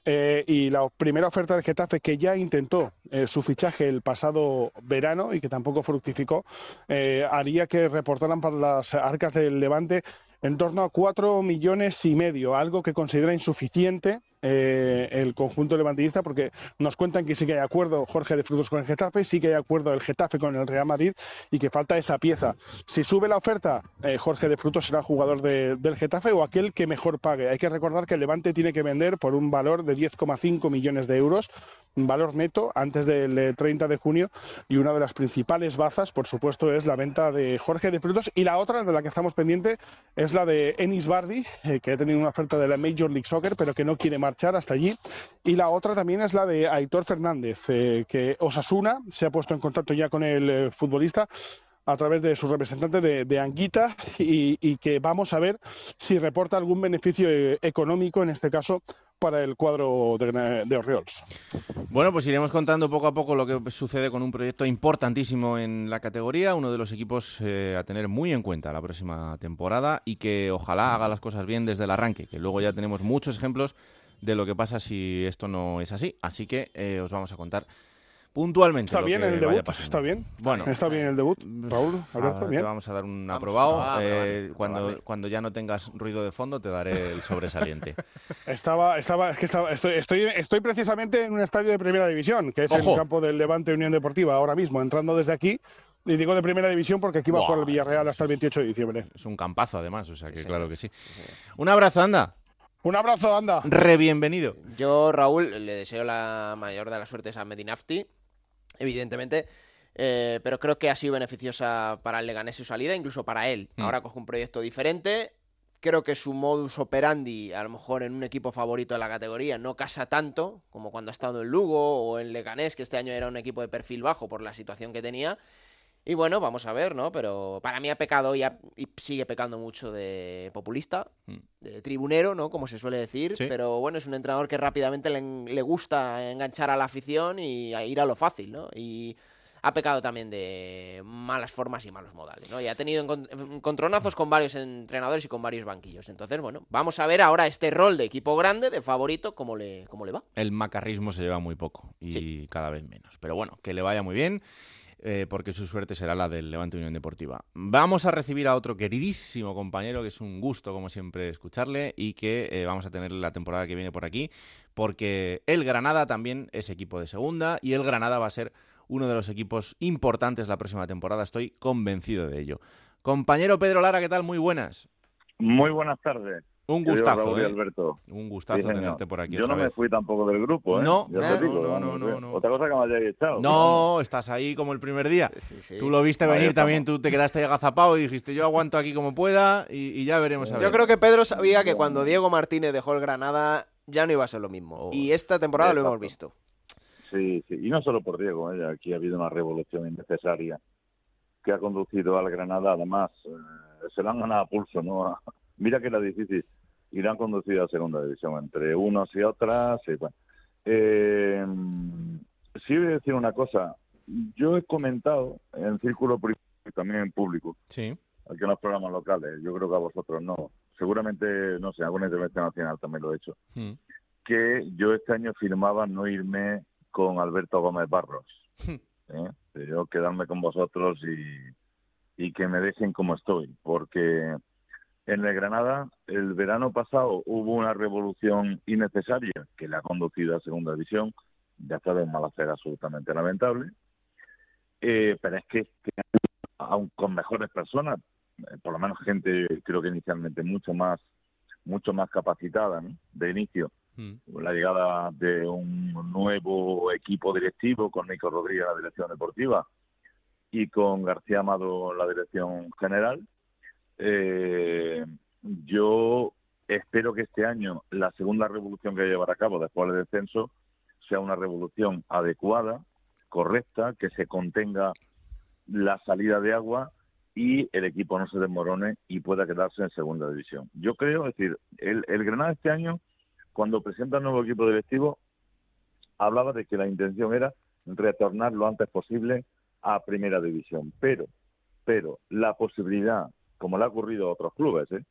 eh, y la primera oferta del Getafe, que ya intentó eh, su fichaje el pasado verano y que tampoco fructificó, eh, haría que reportaran para las arcas del Levante en torno a cuatro millones y medio, algo que considera insuficiente eh, el conjunto levantillista, porque nos cuentan que sí que hay acuerdo Jorge de Frutos con el Getafe, sí que hay acuerdo el Getafe con el Real Madrid y que falta esa pieza. Si sube la oferta, eh, Jorge de Frutos será jugador de, del Getafe o aquel que mejor pague. Hay que recordar que el Levante tiene que vender por un valor de diez coma cinco millones de euros valor neto antes del treinta de junio, y una de las principales bazas, por supuesto, es la venta de Jorge de Frutos, y la otra de la que estamos pendiente es la de Enis Bardi, eh, que ha tenido una oferta de la Major League Soccer pero que no quiere marchar hasta allí, y la otra también es la de Aitor Fernández, eh, que Osasuna se ha puesto en contacto ya con el eh, futbolista a través de su representante de, de Anguita, y, y que vamos a ver si reporta algún beneficio económico, en este caso, para el cuadro de, de Orriols. Bueno, pues iremos contando poco a poco lo que sucede con un proyecto importantísimo en la categoría, uno de los equipos eh, a tener muy en cuenta la próxima temporada, y que ojalá haga las cosas bien desde el arranque, que luego ya tenemos muchos ejemplos de lo que pasa si esto no es así. Así que eh, os vamos a contar puntualmente. Está bien el debut, está bien. Bueno, está bien el debut, Raúl, Alberto, bien. Te vamos a dar un aprobado. Ah, eh, vale, cuando, vale. cuando ya no tengas ruido de fondo te daré el sobresaliente. estaba, estaba, es que estaba, estoy, estoy, estoy precisamente en un estadio de Primera División, que es Ojo. el campo del Levante Unión Deportiva, ahora mismo, entrando desde aquí. Y digo de Primera División porque aquí va a jugar el Villarreal hasta el veintiocho de diciembre. Es un campazo, además, o sea que sí, claro que sí. sí. Un abrazo, anda. Un abrazo, anda. Re bienvenido. Yo, Raúl, le deseo la mayor de las suertes a Mehdi Nafti, evidentemente, eh, pero creo que ha sido beneficiosa para el Leganés su salida, incluso para él. Mm. Ahora coge un proyecto diferente. Creo que su modus operandi, a lo mejor en un equipo favorito de la categoría, no casa tanto como cuando ha estado en Lugo o en Leganés, que este año era un equipo de perfil bajo por la situación que tenía. Y bueno, vamos a ver, ¿no? Pero para mí ha pecado y, ha, y sigue pecando mucho de populista, de tribunero, ¿no? Como se suele decir. Sí. Pero bueno, es un entrenador que rápidamente le, le gusta enganchar a la afición y a ir a lo fácil, ¿no? Y ha pecado también de malas formas y malos modales, ¿no? Y ha tenido encontronazos con varios entrenadores y con varios banquillos. Entonces, bueno, vamos a ver ahora este rol de equipo grande, de favorito, cómo le, cómo le va. El macarrismo se lleva muy poco y sí. cada vez menos. Pero bueno, que le vaya muy bien. Eh, porque su suerte será la del Levante Unión Deportiva. Vamos a recibir a otro queridísimo compañero, que es un gusto, como siempre, escucharle, y que eh, vamos a tener la temporada que viene por aquí, porque el Granada también es equipo de segunda, y el Granada va a ser uno de los equipos importantes la próxima temporada, estoy convencido de ello. Compañero Pedro Lara, ¿qué tal? Muy buenas. Muy buenas tardes. Un gustazo, Dios, Raúl, eh. un gustazo Dije, tenerte no. por aquí. Yo otra no vez. me fui tampoco del grupo, ¿eh? No, yo eh, digo, no, no, no, no. Otra cosa que me hayáis echado. No, estás ahí como el primer día. Sí, sí. Tú lo viste ahí venir estamos. también, tú te quedaste agazapado y dijiste yo aguanto aquí como pueda y, y ya veremos. Sí. A ver. Yo creo que Pedro sabía que cuando Diego Martínez dejó el Granada ya no iba a ser lo mismo. Oh. Y esta temporada Exacto. lo hemos visto. Sí, sí. Y no solo por Diego, ¿eh? Aquí ha habido una revolución innecesaria que ha conducido al Granada. Además, eh, se lo han ganado a pulso, ¿no? Mira que era difícil. Y lo han conducido a segunda división, entre unos y otras. Y bueno. eh, sí, voy a decir una cosa. Yo he comentado en círculo privado y también en público, sí. aquí en los programas locales, yo creo que a vosotros no, seguramente, no sé, alguna intervención nacional también lo he hecho, sí. que yo este año firmaba no irme con Alberto Gómez Barros. Sí. ¿eh? Yo quedarme con vosotros y, y que me dejen como estoy, porque... En el Granada, el verano pasado, hubo una revolución innecesaria que la ha conducido a Segunda División. Ya sabes, mal hacer absolutamente lamentable. Eh, pero es que, que, aun con mejores personas, por lo menos gente, creo que inicialmente mucho más mucho más capacitada, ¿no? de inicio. Mm. La llegada de un nuevo equipo directivo con Nico Rodríguez en la dirección deportiva y con García Amado en la dirección general. Eh, yo espero que este año la segunda revolución que llevará a cabo después del descenso sea una revolución adecuada, correcta, que se contenga la salida de agua y el equipo no se desmorone y pueda quedarse en segunda división. Yo creo, es decir, el, el Granada este año, cuando presenta el nuevo equipo directivo, hablaba de que la intención era retornar lo antes posible a primera división, pero, pero la posibilidad, como le ha ocurrido a otros clubes, ¿eh?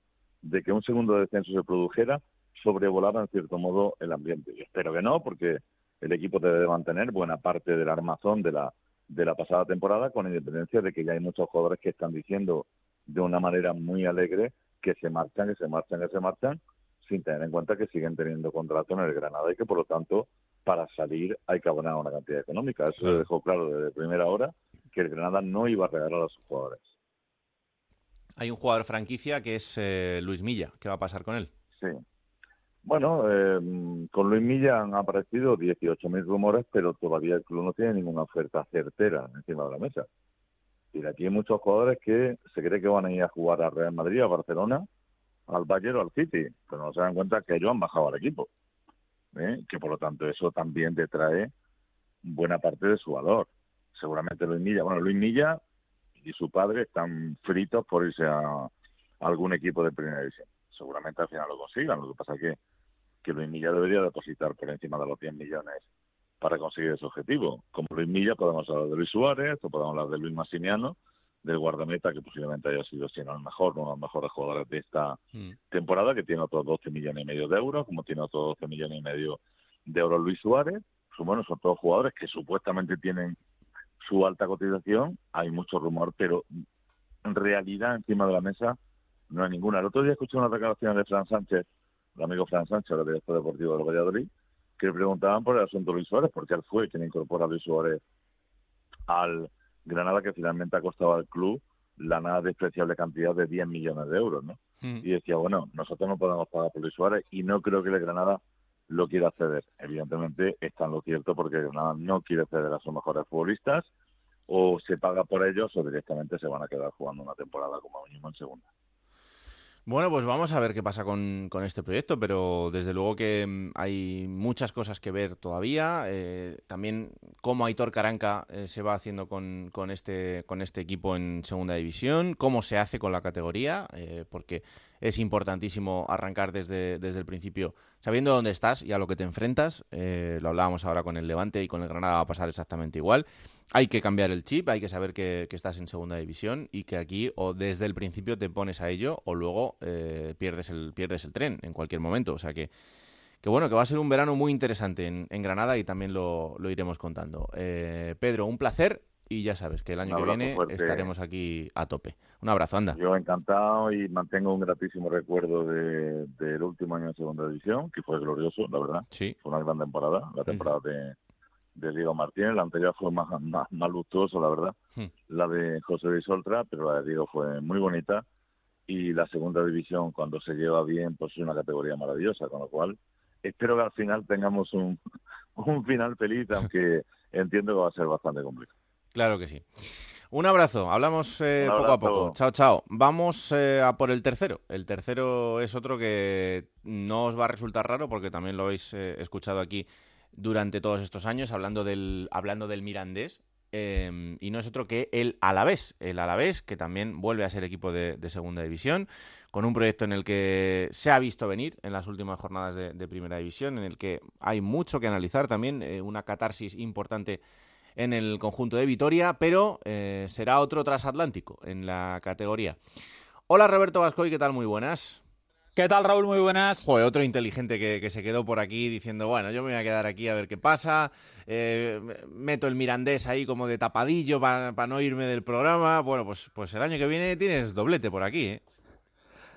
de que un segundo descenso se produjera, sobrevolaba en cierto modo el ambiente. Yo espero que no, porque el equipo debe mantener buena parte del armazón de la de la pasada temporada, con independencia de que ya hay muchos jugadores que están diciendo de una manera muy alegre que se marchan, que se marchan, que se marchan, sin tener en cuenta que siguen teniendo contrato en el Granada y que, por lo tanto, para salir hay que abonar una cantidad económica. Eso se dejó claro desde primera hora, que el Granada no iba a regalar a sus jugadores. Hay un jugador franquicia que es eh, Luis Milla. ¿Qué va a pasar con él? Sí. Bueno, eh, con Luis Milla han aparecido dieciocho mil rumores, pero todavía el club no tiene ninguna oferta certera encima de la mesa. Y de aquí hay muchos jugadores que se cree que van a ir a jugar a Real Madrid, a Barcelona, al Bayern o al City, pero no se dan cuenta que ellos han bajado al equipo, ¿eh? Que por lo tanto eso también detrae buena parte de su valor. Seguramente Luis Milla, bueno, Luis Milla y su padre están fritos por irse a algún equipo de Primera División. Seguramente al final lo consigan, lo que pasa es que, que Luis Milla debería depositar por encima de los diez millones para conseguir ese objetivo. Como Luis Milla podemos hablar de Luis Suárez, o podemos hablar de Luis Massimiano, del guardameta que posiblemente haya sido, si no el mejor, uno de los mejores jugadores de esta mm. temporada, que tiene otros doce millones y medio de euros, como tiene otros doce millones y medio de euros Luis Suárez. Bueno, son todos jugadores que supuestamente tienen su alta cotización. Hay mucho rumor, pero en realidad encima de la mesa no hay ninguna. El otro día escuché una declaración de Fran Sánchez, el amigo Fran Sánchez, el director deportivo del Valladolid, que le preguntaban por el asunto de Luis Suárez, porque él fue quien incorpora a Luis Suárez al Granada, que finalmente ha costado al club la nada despreciable cantidad de diez millones de euros, ¿no? Mm. Y decía, bueno, nosotros no podemos pagar por Luis Suárez y no creo que el Granada lo quiera ceder. Evidentemente está en lo cierto, porque el Granada no quiere ceder a sus mejores futbolistas, o se paga por ellos o directamente se van a quedar jugando una temporada como mínimo en segunda. Bueno, pues vamos a ver qué pasa con, con este proyecto, pero desde luego que hay muchas cosas que ver todavía. Eh, también cómo Aitor Caranca eh, se va haciendo con, con, este, con este equipo en Segunda División, cómo se hace con la categoría, eh, porque es importantísimo arrancar desde, desde el principio, sabiendo dónde estás y a lo que te enfrentas. Eh, lo hablábamos ahora con el Levante, y con el Granada va a pasar exactamente igual. Hay que cambiar el chip, hay que saber que, que estás en Segunda División y que aquí o desde el principio te pones a ello o luego eh, pierdes el pierdes el tren en cualquier momento. O sea que, que bueno, que va a ser un verano muy interesante en, en Granada, y también lo, lo iremos contando. Eh, Pedro, un placer, y ya sabes que el año que viene fuerte. Estaremos aquí a tope. Un abrazo, anda. Yo encantado, y mantengo un gratísimo recuerdo de, del último año de Segunda División, que fue glorioso, la verdad. Sí. Fue una gran temporada, la temporada sí. de... de Diego Martínez. La anterior fue más, más, más luctuosa, la verdad, sí. la de José de Soltra, pero la de Diego fue muy bonita, y la Segunda División, cuando se lleva bien, pues es una categoría maravillosa, con lo cual espero que al final tengamos un, un final feliz, aunque entiendo que va a ser bastante complicado. Claro que sí. Un abrazo, hablamos eh, un abrazo. Poco a poco. Chao, chao. Vamos eh, a por el tercero. El tercero es otro que no os va a resultar raro, porque también lo habéis eh, escuchado aquí durante todos estos años, hablando del, hablando del Mirandés, eh, y no es otro que el Alavés. El Alavés, que también vuelve a ser equipo de, de Segunda División, con un proyecto en el que se ha visto venir en las últimas jornadas de, de Primera División, en el que hay mucho que analizar también, eh, una catarsis importante en el conjunto de Vitoria, pero eh, será otro transatlántico en la categoría. Hola, Roberto Bascoy, ¿qué tal? Muy buenas. ¿Qué tal, Raúl? Muy buenas. Joder, otro inteligente que, que se quedó por aquí diciendo, bueno, yo me voy a quedar aquí a ver qué pasa, eh, meto el Mirandés ahí como de tapadillo para pa no irme del programa. Bueno, pues, pues el año que viene tienes doblete por aquí, ¿eh?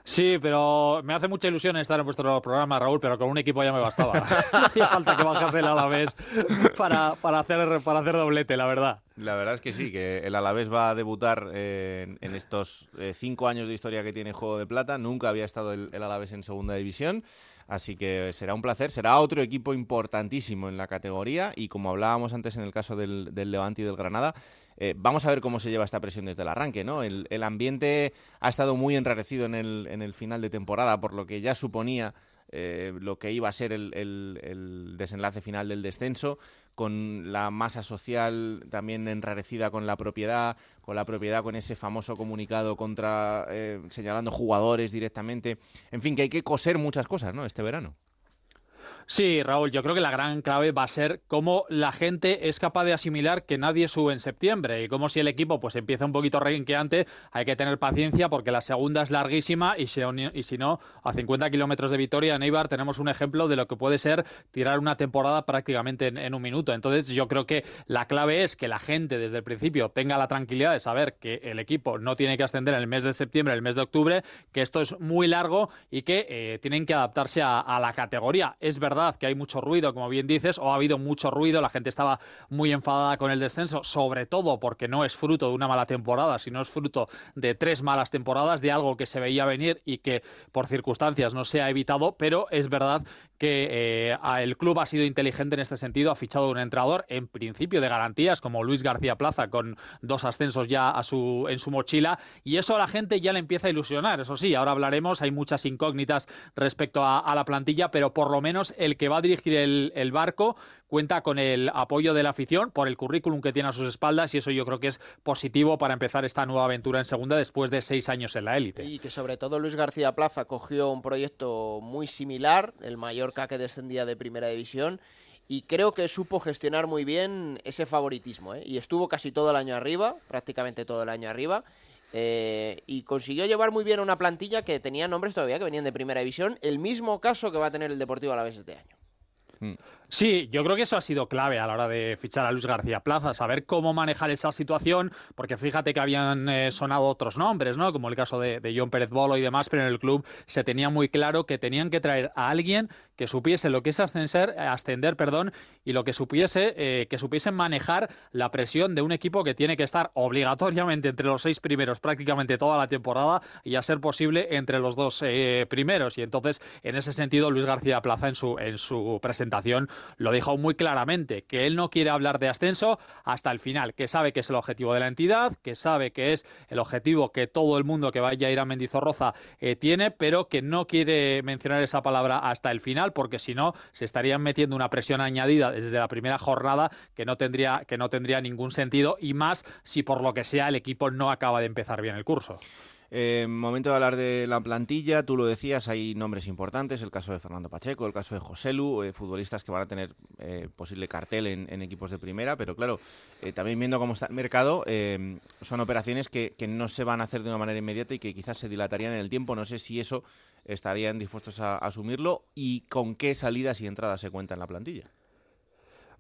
Sí, pero me hace mucha ilusión estar en vuestro programa, Raúl, pero con un equipo ya me bastaba. No hacía falta que bajase el Alavés para, para, hacer, para hacer doblete, la verdad. La verdad es que sí, que el Alavés va a debutar eh, en, en estos eh, cinco años de historia que tiene Juego de Plata. Nunca había estado el, el Alavés en Segunda División, así que será un placer. Será otro equipo importantísimo en la categoría, y como hablábamos antes en el caso del, del Levante y del Granada, eh, vamos a ver cómo se lleva esta presión desde el arranque, ¿no? El, el ambiente ha estado muy enrarecido en el, en el final de temporada, por lo que ya suponía Eh, lo que iba a ser el, el, el desenlace final del descenso, con la masa social también enrarecida con la propiedad, con la propiedad con ese famoso comunicado contra eh, señalando jugadores directamente. En fin, que hay que coser muchas cosas, ¿no?, este verano. Sí, Raúl, yo creo que la gran clave va a ser cómo la gente es capaz de asimilar que nadie sube en septiembre, y cómo, si el equipo pues empieza un poquito renqueante, hay que tener paciencia, porque la segunda es larguísima, y si, y si no, a cincuenta kilómetros de Vitoria, en Eibar, tenemos un ejemplo de lo que puede ser tirar una temporada prácticamente en, en un minuto. Entonces yo creo que la clave es que la gente desde el principio tenga la tranquilidad de saber que el equipo no tiene que ascender en el mes de septiembre, en el mes de octubre, que esto es muy largo y que eh, tienen que adaptarse a, a la categoría. Es verdad verdad que hay mucho ruido, como bien dices, o ha habido mucho ruido, la gente estaba muy enfadada con el descenso, sobre todo porque no es fruto de una mala temporada, sino es fruto de tres malas temporadas, de algo que se veía venir y que por circunstancias no se ha evitado, pero es verdad que eh, el club ha sido inteligente en este sentido, ha fichado un entrenador en principio de garantías, como Luis García Plaza, con dos ascensos ya a su, en su mochila, y eso a la gente ya le empieza a ilusionar. Eso sí, ahora hablaremos, hay muchas incógnitas respecto a, a la plantilla, pero por lo menos el que va a dirigir el, el barco cuenta con el apoyo de la afición por el currículum que tiene a sus espaldas, y eso yo creo que es positivo para empezar esta nueva aventura en segunda después de seis años en la élite. Y que sobre todo Luis García Plaza cogió un proyecto muy similar, el Mallorca que descendía de Primera División, y creo que supo gestionar muy bien ese favoritismo, ¿eh? Y estuvo casi todo el año arriba, prácticamente todo el año arriba, eh, y consiguió llevar muy bien una plantilla que tenía nombres todavía que venían de Primera División, el mismo caso que va a tener el Deportivo Alavés este año. Mm. Sí, yo creo que eso ha sido clave a la hora de fichar a Luis García Plaza, saber cómo manejar esa situación, porque fíjate que habían eh, sonado otros nombres, ¿no? Como el caso de, de Jon Pérez Bolo y demás, pero en el club se tenía muy claro que tenían que traer a alguien que supiese lo que es ascender, ascender perdón, y lo que supiese, eh, que supiese manejar la presión de un equipo que tiene que estar obligatoriamente entre los seis primeros prácticamente toda la temporada y, a ser posible, entre los dos eh, primeros. Y entonces, en ese sentido, Luis García Plaza en su, en su presentación lo dijo muy claramente, que él no quiere hablar de ascenso hasta el final, que sabe que es el objetivo de la entidad, que sabe que es el objetivo que todo el mundo que vaya a ir a Mendizorroza eh, tiene, pero que no quiere mencionar esa palabra hasta el final, porque si no se estarían metiendo una presión añadida desde la primera jornada que no tendría, que no tendría ningún sentido, y más si por lo que sea el equipo no acaba de empezar bien el curso. Eh, momento de hablar de la plantilla. Tú lo decías, hay nombres importantes, el caso de Fernando Pacheco, el caso de Joselu, eh, futbolistas que van a tener eh, posible cartel en, en equipos de primera, pero claro, eh, también viendo cómo está el mercado, eh, son operaciones que, que no se van a hacer de una manera inmediata y que quizás se dilatarían en el tiempo. No sé si eso estarían dispuestos a, a asumirlo y con qué salidas y entradas se cuenta en la plantilla.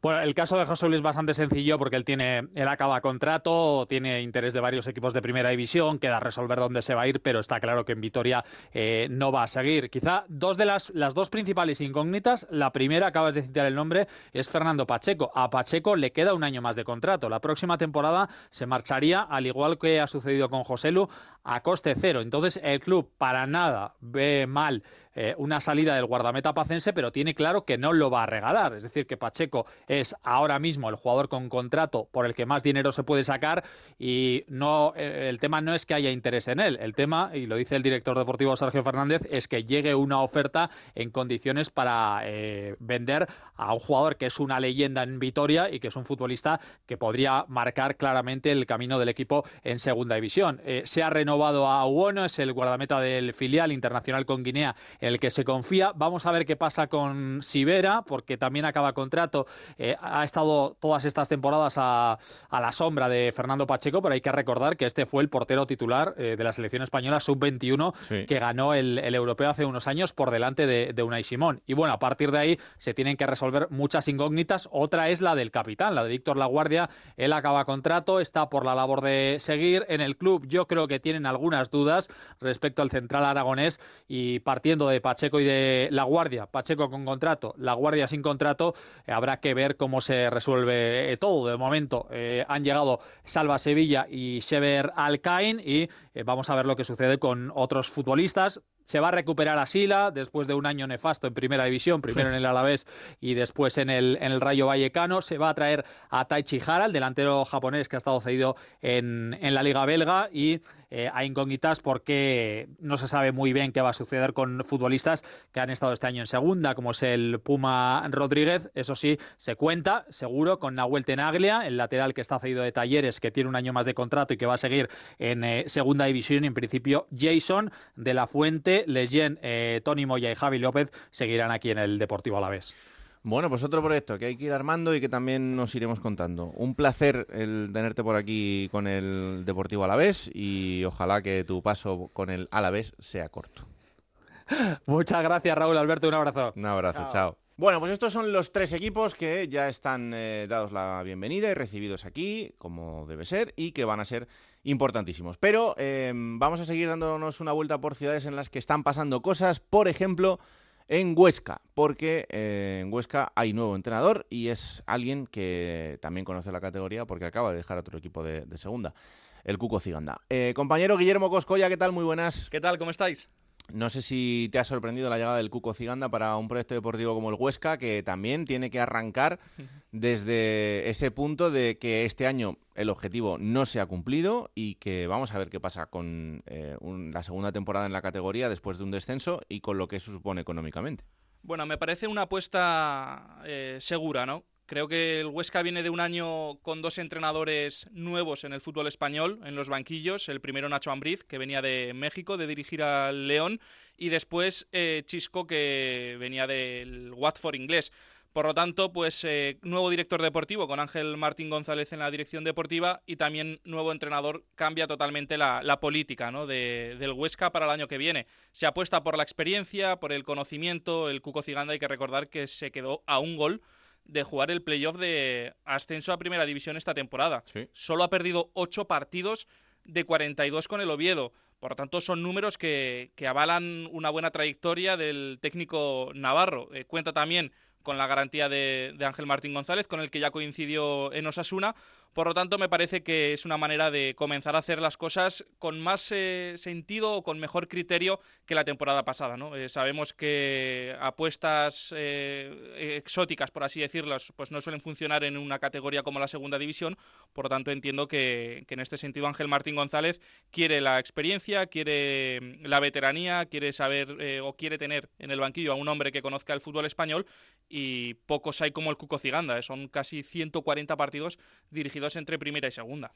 Bueno, el caso de José Luis es bastante sencillo porque él tiene, él acaba contrato, tiene interés de varios equipos de Primera División, queda resolver dónde se va a ir, pero está claro que en Vitoria eh, no va a seguir. Quizá dos de las, las dos principales incógnitas, la primera, acabas de citar el nombre, es Fernando Pacheco. A Pacheco le queda un año más de contrato. La próxima temporada se marcharía, al igual que ha sucedido con Joselu, a coste cero. Entonces el club para nada ve mal Eh, una salida del guardameta pacense, pero tiene claro que no lo va a regalar. Es decir, que Pacheco es ahora mismo el jugador con contrato por el que más dinero se puede sacar, y no eh, el tema no es que haya interés en él. El tema, y lo dice el director deportivo Sergio Fernández, es que llegue una oferta en condiciones para eh, vender a un jugador que es una leyenda en Vitoria y que es un futbolista que podría marcar claramente el camino del equipo en Segunda División. Eh, se ha renovado a Uono, es el guardameta del filial internacional con Guinea, en el que se confía. Vamos a ver qué pasa con Sivera, porque también acaba contrato. Eh, ha estado todas estas temporadas a, a la sombra de Fernando Pacheco, pero hay que recordar que este fue el portero titular eh, de la selección española sub veintiuno, sí, que ganó el, el europeo hace unos años por delante de, de Unai Simón. Y bueno, a partir de ahí se tienen que resolver muchas incógnitas. Otra es la del capitán, la de Víctor Laguardia. Él acaba contrato, está por la labor de seguir en el club. Yo creo que tienen algunas dudas respecto al central aragonés, y partiendo de de Pacheco y de Laguardia, Pacheco con contrato, Laguardia sin contrato, eh, habrá que ver cómo se resuelve eh, todo. De momento eh, han llegado Salva Sevilla y Sever Alcaín, y eh, vamos a ver lo que sucede con otros futbolistas. Se va a recuperar Asila después de un año nefasto en Primera División, primero en el Alavés y después en el, en el Rayo Vallecano. Se va a traer a Taichi Hara, el delantero japonés que ha estado cedido en, en la Liga Belga, y eh, a incógnitas porque no se sabe muy bien qué va a suceder con futbolistas que han estado este año en segunda, como es el Puma Rodríguez. Eso sí, se cuenta seguro con Nahuel Tenaglia, el lateral que está cedido de Talleres, que tiene un año más de contrato y que va a seguir en eh, Segunda División. Y en principio Jason de la Fuente, Leyen, eh, Tony Moya y Javi López seguirán aquí en el Deportivo Alavés. Bueno, pues otro proyecto que hay que ir armando y que también nos iremos contando. Un placer el tenerte por aquí con el Deportivo Alavés, y ojalá que tu paso con el Alavés sea corto. Muchas gracias, Raúl. Alberto, un abrazo. Un abrazo, chao. chao. Bueno, pues estos son los tres equipos que ya están eh, dados la bienvenida y recibidos aquí, como debe ser, y que van a ser importantísimos. Pero eh, vamos a seguir dándonos una vuelta por ciudades en las que están pasando cosas. Por ejemplo, en Huesca, porque eh, en Huesca hay nuevo entrenador y es alguien que también conoce la categoría porque acaba de dejar otro equipo de, de segunda, el Cuco Ciganda. Eh, compañero Guillermo Coscolla, ¿qué tal? Muy buenas. ¿Qué tal? ¿Cómo estáis? No sé si te ha sorprendido la llegada del Cuco Ciganda para un proyecto deportivo como el Huesca, que también tiene que arrancar desde ese punto de que este año el objetivo no se ha cumplido y que vamos a ver qué pasa con eh, un, la segunda temporada en la categoría después de un descenso y con lo que eso supone económicamente. Bueno, me parece una apuesta eh, segura, ¿no? Creo que el Huesca viene de un año con dos entrenadores nuevos en el fútbol español, en los banquillos. El primero, Nacho Ambriz, que venía de México, de dirigir al León, y después eh, Chisco, que venía del Watford inglés. Por lo tanto, pues eh, nuevo director deportivo con Ángel Martín González en la dirección deportiva y también nuevo entrenador. Cambia totalmente la, la política, ¿no? de, del Huesca para el año que viene. Se apuesta por la experiencia, por el conocimiento. El Cuco Ciganda, hay que recordar que se quedó a un gol de jugar el playoff de ascenso a Primera División esta temporada. Sí. Solo ha perdido ocho partidos de cuarenta y dos con el Oviedo. Por lo tanto, son números que, que avalan una buena trayectoria del técnico navarro. Eh, cuenta también con la garantía de, de Ángel Martín González, con el que ya coincidió en Osasuna. Por lo tanto, me parece que es una manera de comenzar a hacer las cosas con más eh, sentido o con mejor criterio que la temporada pasada, ¿no? Eh, sabemos que apuestas eh, exóticas, por así decirlo, pues no suelen funcionar en una categoría como la Segunda División. Por lo tanto, entiendo que, que en este sentido Ángel Martín González quiere la experiencia, quiere la veteranía, quiere saber eh, o quiere tener en el banquillo a un hombre que conozca el fútbol español, y pocos hay como el Cuco Ciganda, ¿eh? Son casi ciento cuarenta partidos dirigidos entre primera y segunda.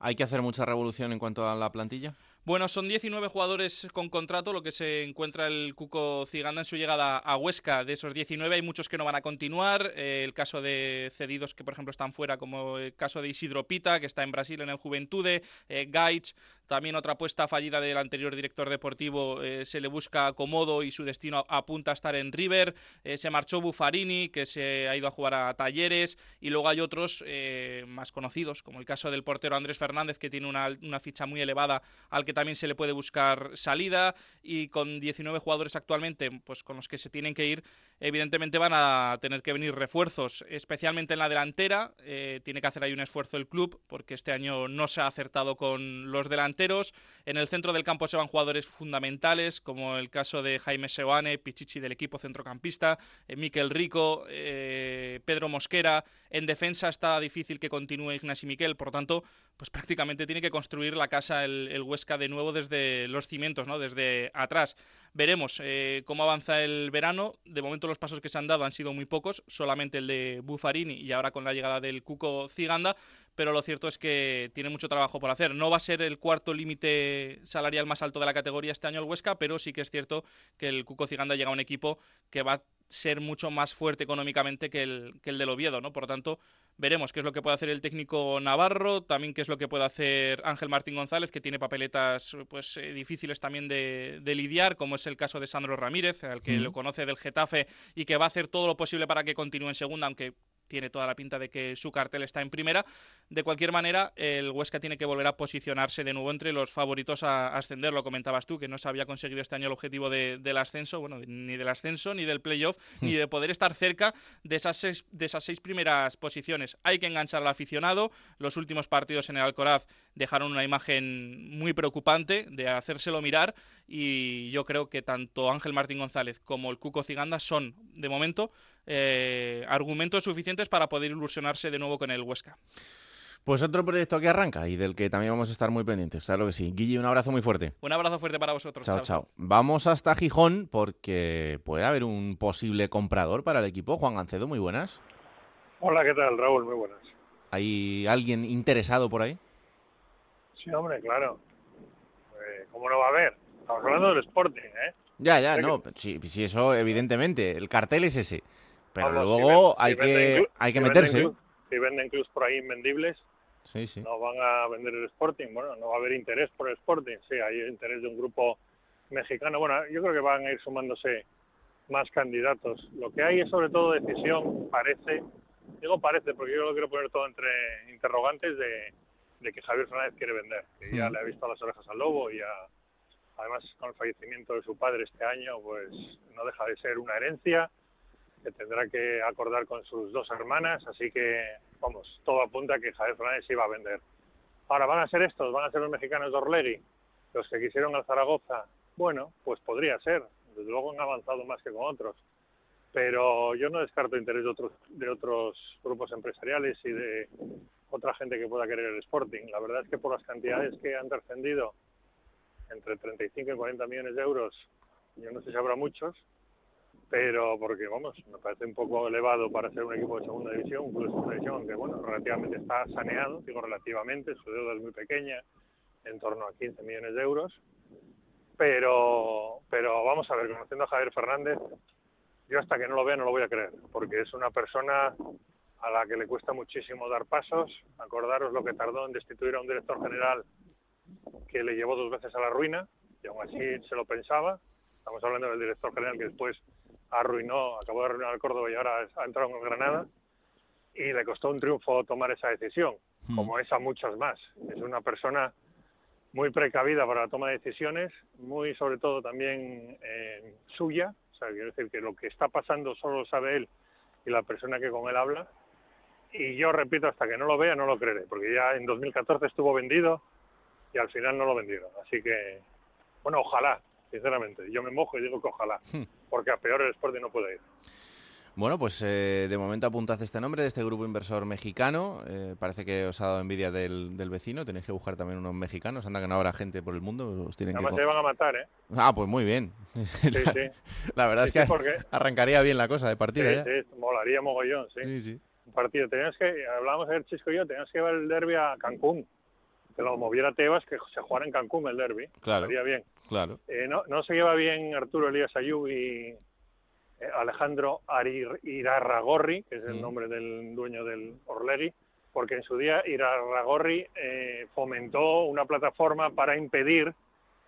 ¿Hay que hacer mucha revolución en cuanto a la plantilla? Bueno, son diecinueve jugadores con contrato, lo que se encuentra el Cuco Ciganda en su llegada a Huesca. De esos diecinueve hay muchos que no van a continuar. Eh, el caso de cedidos que, por ejemplo, están fuera, como el caso de Isidro Pita, que está en Brasil en el Juventude, eh, Gaich, también otra apuesta fallida del anterior director deportivo, eh, se le busca acomodo y su destino apunta a estar en River. Eh, se marchó Buffarini, que se ha ido a jugar a Talleres, y luego hay otros eh, más conocidos, como el caso del portero Andrés Fernández, que tiene una, una ficha muy elevada al que también se le puede buscar salida, y con diecinueve jugadores actualmente, pues con los que se tienen que ir, evidentemente van a tener que venir refuerzos, especialmente en la delantera. Eh, tiene que hacer ahí un esfuerzo el club, porque este año no se ha acertado con los delanteros. En el centro del campo se van jugadores fundamentales, como el caso de Jaime Seoane, Pichichi del equipo centrocampista, eh, Miquel Rico, eh, Pedro Mosquera. En defensa está difícil que continúe Ignasi Miquel, por tanto, pues prácticamente tiene que construir la casa el, el Huesca de nuevo desde los cimientos, ¿no? Desde atrás. Veremos eh, cómo avanza el verano. De momento los pasos que se han dado han sido muy pocos, solamente el de Buffarini y ahora con la llegada del Cuco Ciganda, pero lo cierto es que tiene mucho trabajo por hacer. No va a ser el cuarto límite salarial más alto de la categoría este año el Huesca, pero sí que es cierto que el Cuco Ciganda llega a un equipo que va a ser mucho más fuerte económicamente que el, que el del Oviedo, ¿no? Por lo tanto, veremos qué es lo que puede hacer el técnico navarro, también qué es lo que puede hacer Ángel Martín González, que tiene papeletas pues eh, difíciles también de, de lidiar, como es el caso de Sandro Ramírez, al que mm. lo conoce del Getafe y que va a hacer todo lo posible para que continúe en segunda, aunque tiene toda la pinta de que su cartel está en primera. De cualquier manera, el Huesca tiene que volver a posicionarse de nuevo entre los favoritos a ascender. Lo comentabas tú, que no se había conseguido este año el objetivo de, del ascenso, bueno, ni del ascenso, ni del playoff, sí. ni de poder estar cerca de esas, seis, de esas seis primeras posiciones. Hay que enganchar al aficionado. Los últimos partidos en el Alcoraz dejaron una imagen muy preocupante de hacérselo mirar, y yo creo que tanto Ángel Martín González como el Cuco Ciganda son, de momento, Eh, argumentos suficientes para poder ilusionarse de nuevo con el Huesca. Pues otro proyecto que arranca y del que también vamos a estar muy pendientes, claro que sí. Guille, un abrazo muy fuerte. Un abrazo fuerte para vosotros. Chao, chao. chao. Vamos hasta Gijón porque puede haber un posible comprador para el equipo. Juan Gancedo, muy buenas. Hola, ¿qué tal, Raúl? Muy buenas. ¿Hay alguien interesado por ahí? Sí, hombre, claro. Eh, ¿Cómo no va a haber? Estamos hablando del Sporting, ¿eh? Ya, ya, no. Que... Sí, sí, eso evidentemente. El cartel es ese. Pero Vamos, luego si ven, hay, si que, club, hay que si meterse. Venden club, si venden clubs por ahí invendibles, sí, sí. no van a vender el Sporting. Bueno, no va a haber interés por el Sporting. Sí, hay interés de un grupo mexicano. Bueno, yo creo que van a ir sumándose más candidatos. Lo que hay es sobre todo decisión, parece, digo parece, porque yo lo quiero poner todo entre interrogantes, de, de que Javier Fernández quiere vender. Que sí. Ya le ha visto las orejas al lobo y ya Además, con el fallecimiento de su padre este año, pues no deja de ser una herencia que tendrá que acordar con sus dos hermanas, así que, vamos, todo apunta a que Javier Fernández se iba a vender. Ahora, ¿van a ser estos? ¿Van a ser los mexicanos de Orlegui los que quisieron al Zaragoza? Bueno, pues podría ser. Desde luego han avanzado más que con otros. Pero yo no descarto interés de otros, de otros grupos empresariales y de otra gente que pueda querer el Sporting. La verdad es que por las cantidades que han trascendido, entre treinta y cinco y cuarenta millones de euros, yo no sé si habrá muchos, pero porque, vamos, me parece un poco elevado para ser un equipo de segunda división, un club de segunda división que, bueno, relativamente está saneado, digo relativamente, su deuda es muy pequeña, en torno a quince millones de euros, pero, pero vamos a ver, conociendo a Javier Fernández, yo hasta que no lo vea no lo voy a creer, porque es una persona a la que le cuesta muchísimo dar pasos. Acordaros lo que tardó en destituir a un director general que le llevó dos veces a la ruina, y aún así se lo pensaba. Estamos hablando del director general que después arruinó, acabó de arruinar al Córdoba y ahora ha entrado en Granada, y le costó un triunfo tomar esa decisión, como esa muchas más. Es una persona muy precavida para la toma de decisiones, muy sobre todo también eh, suya, o sea, quiero decir que lo que está pasando solo lo sabe él y la persona que con él habla, y yo repito, hasta que no lo vea no lo creeré, porque ya en dos mil catorce estuvo vendido y al final no lo vendieron, así que, bueno, ojalá, sinceramente, yo me mojo y digo que ojalá, porque a peor el Sporting no puede ir. Bueno, pues eh, de momento apuntad este nombre de este grupo inversor mexicano. Eh, parece que os ha dado envidia del, del vecino. Tenéis que buscar también unos mexicanos. Anda que no habrá gente por el mundo. Os tienen Además que... se van a matar, ¿eh? Ah, pues muy bien. Sí, la, sí. La verdad sí, es que sí, porque... arrancaría bien la cosa de partida. Sí, ya. Sí, molaría mogollón, sí. Sí, sí. Partido. Teníamos que, hablábamos ayer Chisco y yo, teníamos que llevar el derbi a Cancún. Que lo moviera Tebas, que se jugara en Cancún el derbi. Claro. Estaría bien. Claro. Eh, no, no se lleva bien Arturo Elías Ayú y... Alejandro Irarragorri, que es el nombre del dueño del Orlegui, porque en su día Irarragorri eh, fomentó una plataforma para impedir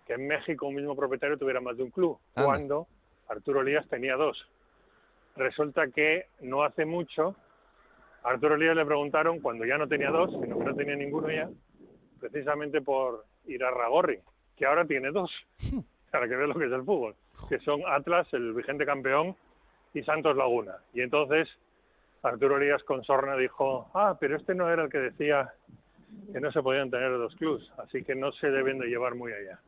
que en México un mismo propietario tuviera más de un club, ah, cuando Arturo Elías tenía dos. Resulta que no hace mucho a Arturo Elías le preguntaron, cuando ya no tenía dos, sino que no tenía ninguno ya, precisamente por Irarragorri, que ahora tiene dos, para que vean lo que es el fútbol, que son Atlas, el vigente campeón, y Santos Laguna. Y entonces Arturo Elías Consorna dijo, ah, pero este no era el que decía que no se podían tener dos clubs, así que no se deben de llevar muy allá.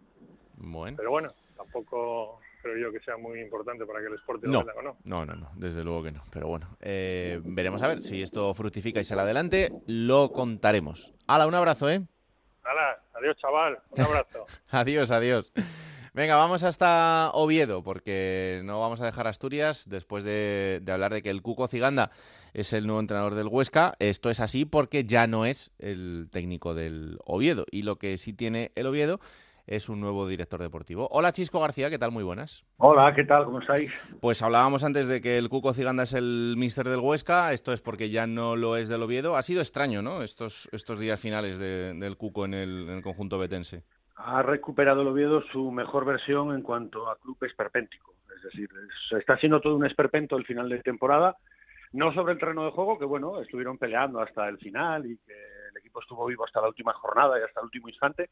Bueno. Pero bueno, tampoco creo yo que sea muy importante para que el Sporting no, lo tenga, ¿no? No, no, no, desde luego que no. Pero bueno, eh, veremos a ver si esto fructifica y sale adelante, lo contaremos. Hala, un abrazo, ¿eh? Hala, adiós, chaval, un abrazo. Adiós, adiós. Venga, vamos hasta Oviedo, porque no vamos a dejar Asturias después de, de hablar de que el Cuco Ciganda es el nuevo entrenador del Huesca. Esto es así porque ya no es el técnico del Oviedo. Y lo que sí tiene el Oviedo es un nuevo director deportivo. Hola, Chisco García, ¿qué tal? Muy buenas. Hola, ¿qué tal? ¿Cómo estáis? Pues hablábamos antes de que el Cuco Ciganda es el míster del Huesca. Esto es porque ya no lo es del Oviedo. Ha sido extraño, ¿no? Estos, estos días finales de, del Cuco en el, en el conjunto betense. Ha recuperado el Oviedo su mejor versión en cuanto a club esperpéntico. Es decir, está siendo todo un esperpento el final de temporada, no sobre el terreno de juego, que bueno, estuvieron peleando hasta el final y que el equipo estuvo vivo hasta la última jornada y hasta el último instante,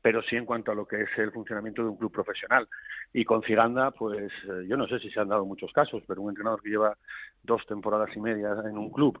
pero sí en cuanto a lo que es el funcionamiento de un club profesional. Y con Ciganda, pues yo no sé si se han dado muchos casos, pero un entrenador que lleva dos temporadas y media en un club,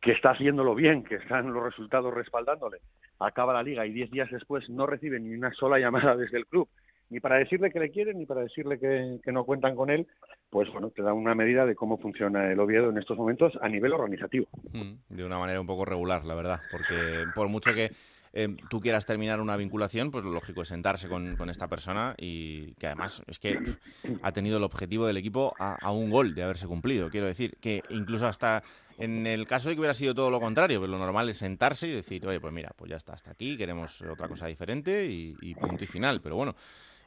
que está haciéndolo bien, que están los resultados respaldándole, acaba la liga y diez días después no recibe ni una sola llamada desde el club, ni para decirle que le quieren, ni para decirle que, que no cuentan con él, pues bueno, te da una medida de cómo funciona el Oviedo en estos momentos a nivel organizativo. Mm, de una manera un poco regular, la verdad, porque por mucho que eh, tú quieras terminar una vinculación, pues lo lógico es sentarse con, con esta persona y que además es que pff, ha tenido el objetivo del equipo a, a un gol de haberse cumplido. Quiero decir que incluso hasta... En el caso de que hubiera sido todo lo contrario, pero lo normal es sentarse y decir, oye, pues mira, pues ya está, hasta aquí, queremos otra cosa diferente y, y punto y final. Pero bueno,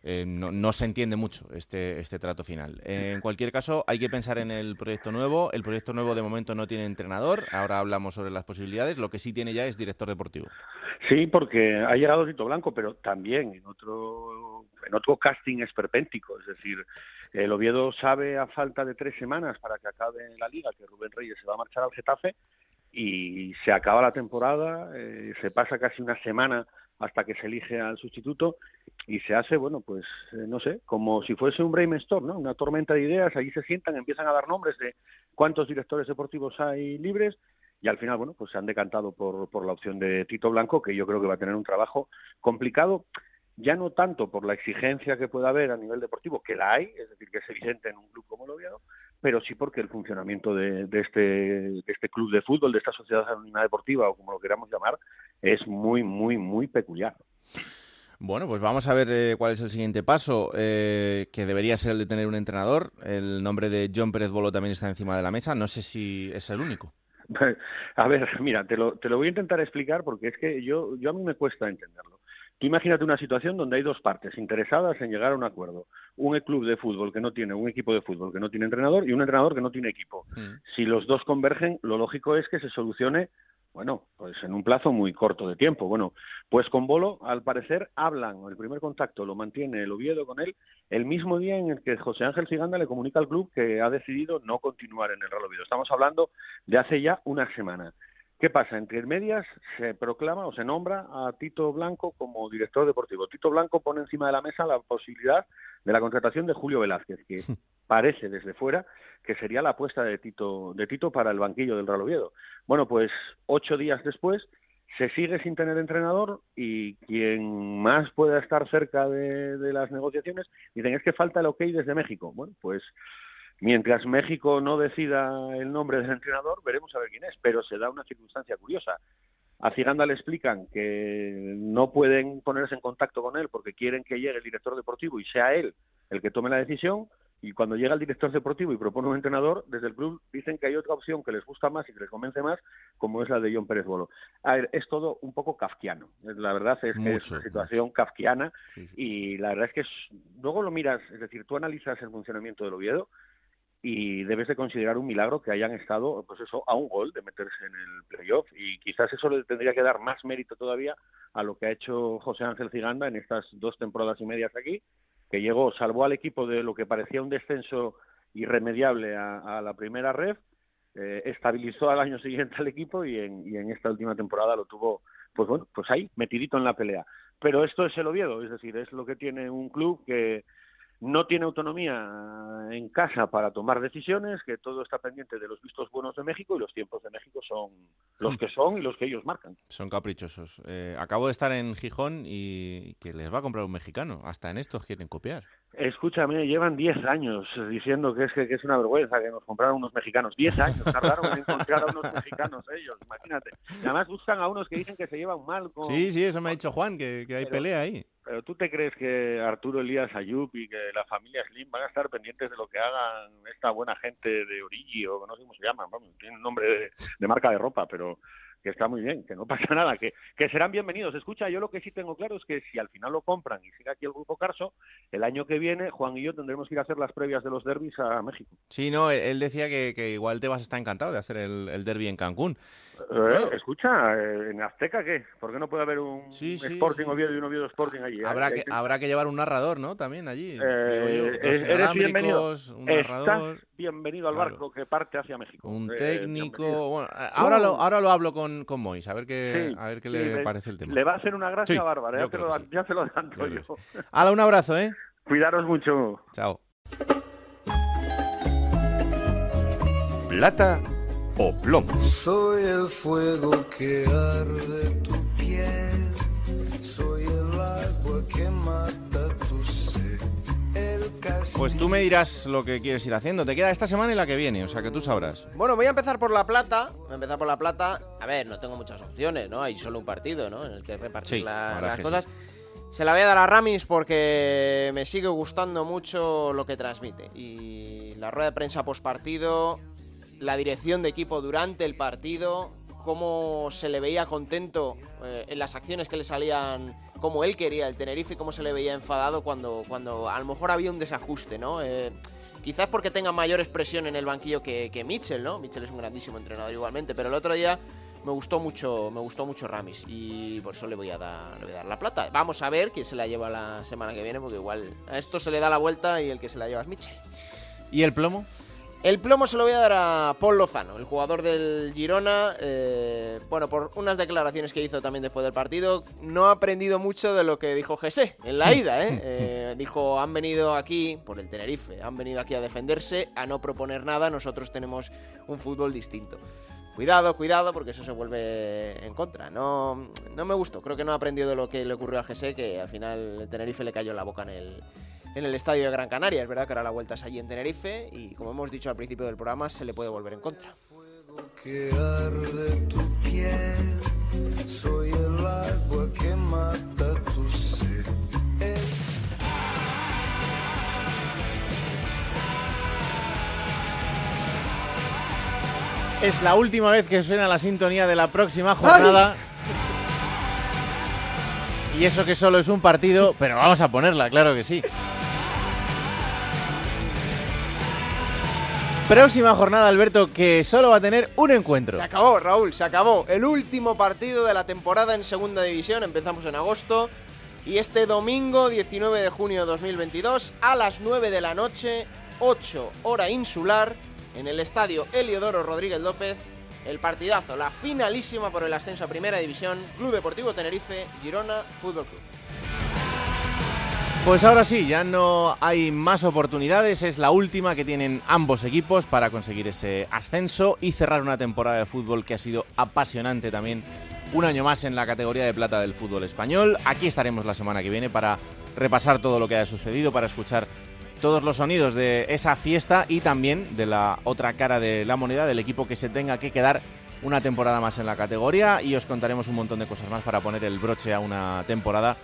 eh, no, no se entiende mucho este, este trato final. Eh, en cualquier caso, hay que pensar en el proyecto nuevo. El proyecto nuevo de momento no tiene entrenador. Ahora hablamos sobre las posibilidades. Lo que sí tiene ya es director deportivo. Sí, porque ha llegado Tito Blanco, pero también en otro, en otro casting esperpéntico, es decir... El Oviedo sabe a falta de tres semanas para que acabe la liga que Rubén Reyes se va a marchar al Getafe y se acaba la temporada, eh, se pasa casi una semana hasta que se elige al sustituto y se hace, bueno, pues, no sé, como si fuese un brainstorm, ¿no? Una tormenta de ideas, allí se sientan, empiezan a dar nombres de cuántos directores deportivos hay libres, y al final, bueno, pues se han decantado por, por la opción de Tito Blanco, que yo creo que va a tener un trabajo complicado, ya no tanto por la exigencia que pueda haber a nivel deportivo, que la hay, es decir, que es evidente en un club como el Oviedo, pero sí porque el funcionamiento de, de, este, de este club de fútbol, de esta sociedad anónima deportiva, o como lo queramos llamar, es muy, muy, muy peculiar. Bueno, pues vamos a ver eh, cuál es el siguiente paso, eh, que debería ser el de tener un entrenador. El nombre de Jon Pérez Bolo también está encima de la mesa, no sé si es el único. A ver, mira, te lo, te lo voy a intentar explicar porque es que yo, yo a mí me cuesta entenderlo. Tú imagínate una situación donde hay dos partes interesadas en llegar a un acuerdo. Un club de fútbol que no tiene, un equipo de fútbol que no tiene entrenador y un entrenador que no tiene equipo. Mm. Si los dos convergen, lo lógico es que se solucione, bueno, pues en un plazo muy corto de tiempo. Bueno, pues con Bolo, al parecer, hablan. El primer contacto lo mantiene el Oviedo con él el mismo día en el que José Ángel Ciganda le comunica al club que ha decidido no continuar en el Real Oviedo. Estamos hablando de hace ya una semana. ¿Qué pasa? Entre medias se proclama o se nombra a Tito Blanco como director deportivo. Tito Blanco pone encima de la mesa la posibilidad de la contratación de Julio Velázquez, que parece desde fuera que sería la apuesta de Tito, de Tito para el banquillo del Real Oviedo. Bueno, pues ocho días después se sigue sin tener entrenador y quien más pueda estar cerca de, de las negociaciones dicen es que falta el ok desde México. Bueno, pues... mientras México no decida el nombre del entrenador, veremos a ver quién es, pero se da una circunstancia curiosa. A Ciganda le explican que no pueden ponerse en contacto con él porque quieren que llegue el director deportivo y sea él el que tome la decisión, y cuando llega el director deportivo y propone un entrenador, desde el club dicen que hay otra opción que les gusta más y que les convence más, como es la de Jon Pérez Bolo. A ver, es todo un poco kafkiano. La verdad es que mucho, es una situación mucho. kafkiana sí, sí. Y la verdad es que es... luego lo miras, es decir, tú analizas el funcionamiento del Oviedo y debes de considerar un milagro que hayan estado, pues eso, a un gol de meterse en el playoff, y quizás eso le tendría que dar más mérito todavía a lo que ha hecho José Ángel Ciganda en estas dos temporadas y medias aquí, que llegó, salvó al equipo de lo que parecía un descenso irremediable a, a la primera ref, eh, estabilizó al año siguiente al equipo y en, y en esta última temporada lo tuvo, pues bueno, pues ahí, metidito en la pelea. Pero esto es el Oviedo, es decir, es lo que tiene un club que no tiene autonomía en casa para tomar decisiones, que todo está pendiente de los vistos buenos de México, y los tiempos de México son los que son y los que ellos marcan. Son caprichosos. Eh, acabo de estar en Gijón y que les va a comprar un mexicano. Hasta en estos quieren copiar. Escúchame, llevan diez años diciendo que es, que, que es una vergüenza que nos compraron unos mexicanos. diez años tardaron en encontrar a unos mexicanos ellos, imagínate. Y además buscan a unos que dicen que se llevan mal con... Sí, sí, eso me ha dicho Juan, que, que hay Pero... pelea ahí. ¿Pero tú te crees que Arturo Elías Ayub y que la familia Slim van a estar pendientes de lo que hagan esta buena gente de Origi o no sé cómo se llaman? Vamos, tiene un nombre de, de marca de ropa, pero que está muy bien, que no pasa nada, que, que serán bienvenidos. Escucha, yo lo que sí tengo claro es que si al final lo compran y sigue aquí el Grupo Carso, el año que viene Juan y yo tendremos que ir a hacer las previas de los derbis a México. Sí, no, él decía que, que igual Tebas está encantado de hacer el, el derbi en Cancún. Eh, bueno. Escucha, ¿en Azteca qué? ¿Por qué no puede haber un sí, sí, Sporting sí, Oviedo sí. y un Oviedo Sporting allí? Habrá, ¿eh? que, habrá que llevar un narrador, ¿no? También allí. Eh, yo, eres bienvenido. Un narrador. Estás bienvenido al claro. barco que parte hacia México. Un técnico. Eh, bueno, ahora, lo, ahora lo hablo con, con Mois, a ver qué, sí, a ver qué sí, le, le parece el tema. Le va a hacer una gracia sí, bárbara, ya te, lo, sí. ya te lo adelanto yo. yo. Sí. Hala, un abrazo, ¿eh? Cuidaros mucho. Chao. Plata o plomo. Soy el fuego que arde tu piel. Soy el agua que mata tu sed. Pues tú me dirás lo que quieres ir haciendo. Te queda esta semana y la que viene, o sea que tú sabrás. Bueno, voy a empezar por La Plata. Voy a empezar por La Plata. A ver, no tengo muchas opciones, ¿no? Hay solo un partido, ¿no? En el que repartir sí, la, las que cosas. Sí. Se la voy a dar a Ramis porque me sigue gustando mucho lo que transmite. Y la rueda de prensa postpartido, la dirección de equipo durante el partido, cómo se le veía contento eh, en las acciones que le salían, cómo él quería el Tenerife, y cómo se le veía enfadado cuando, cuando a lo mejor había un desajuste, ¿no? Eh, quizás porque tenga mayor expresión en el banquillo que, que Michel, ¿no? Michel es un grandísimo entrenador igualmente, pero el otro día me gustó mucho, me gustó mucho Ramis y por eso le voy a dar, le voy a dar la plata. Vamos a ver quién se la lleva la semana que viene, porque igual a esto se le da la vuelta y el que se la lleva es Michel. ¿Y el plomo? El plomo se lo voy a dar a Paul Lozano, el jugador del Girona, eh, bueno, por unas declaraciones que hizo también después del partido. No ha aprendido mucho de lo que dijo José en la ida, ¿eh? Eh, dijo, han venido aquí, por el Tenerife, han venido aquí a defenderse, a no proponer nada, nosotros tenemos un fútbol distinto. Cuidado, cuidado, porque eso se vuelve en contra. No, no me gustó, creo que no ha aprendido de lo que le ocurrió a José, que al final el Tenerife le cayó la boca en el... en el estadio de Gran Canaria. Es verdad que ahora la vuelta es allí en Tenerife y, como hemos dicho al principio del programa, se le puede volver en contra. Es la última vez que suena la sintonía de la próxima jornada. ¡Ay! Y eso que solo es un partido, pero vamos a ponerla, claro que sí. Próxima jornada, Alberto, que solo va a tener un encuentro. Se acabó, Raúl, se acabó. El último partido de la temporada en Segunda División. Empezamos en agosto. Y este domingo, diecinueve de junio de dos mil veintidós, a las nueve de la noche, ocho hora insular, en el estadio Heliodoro Rodríguez López, el partidazo, la finalísima por el ascenso a Primera División, Club Deportivo Tenerife, Girona Fútbol Club. Pues ahora sí, ya no hay más oportunidades, es la última que tienen ambos equipos para conseguir ese ascenso y cerrar una temporada de fútbol que ha sido apasionante también, un año más en la categoría de plata del fútbol español. Aquí estaremos la semana que viene para repasar todo lo que haya sucedido, para escuchar todos los sonidos de esa fiesta y también de la otra cara de la moneda, del equipo que se tenga que quedar una temporada más en la categoría, y os contaremos un montón de cosas más para poner el broche a una temporada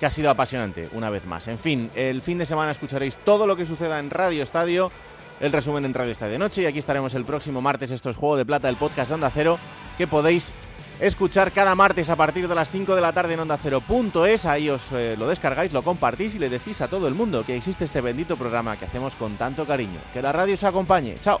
que ha sido apasionante una vez más. En fin, el fin de semana escucharéis todo lo que suceda en Radio Estadio, el resumen en Radio Estadio de Noche, y aquí estaremos el próximo martes. Esto es Juego de Plata, el podcast de Onda Cero, que podéis escuchar cada martes a partir de las cinco de la tarde en onda cero punto es. Ahí os eh, lo descargáis, lo compartís y le decís a todo el mundo que existe este bendito programa que hacemos con tanto cariño. Que la radio os acompañe. Chao.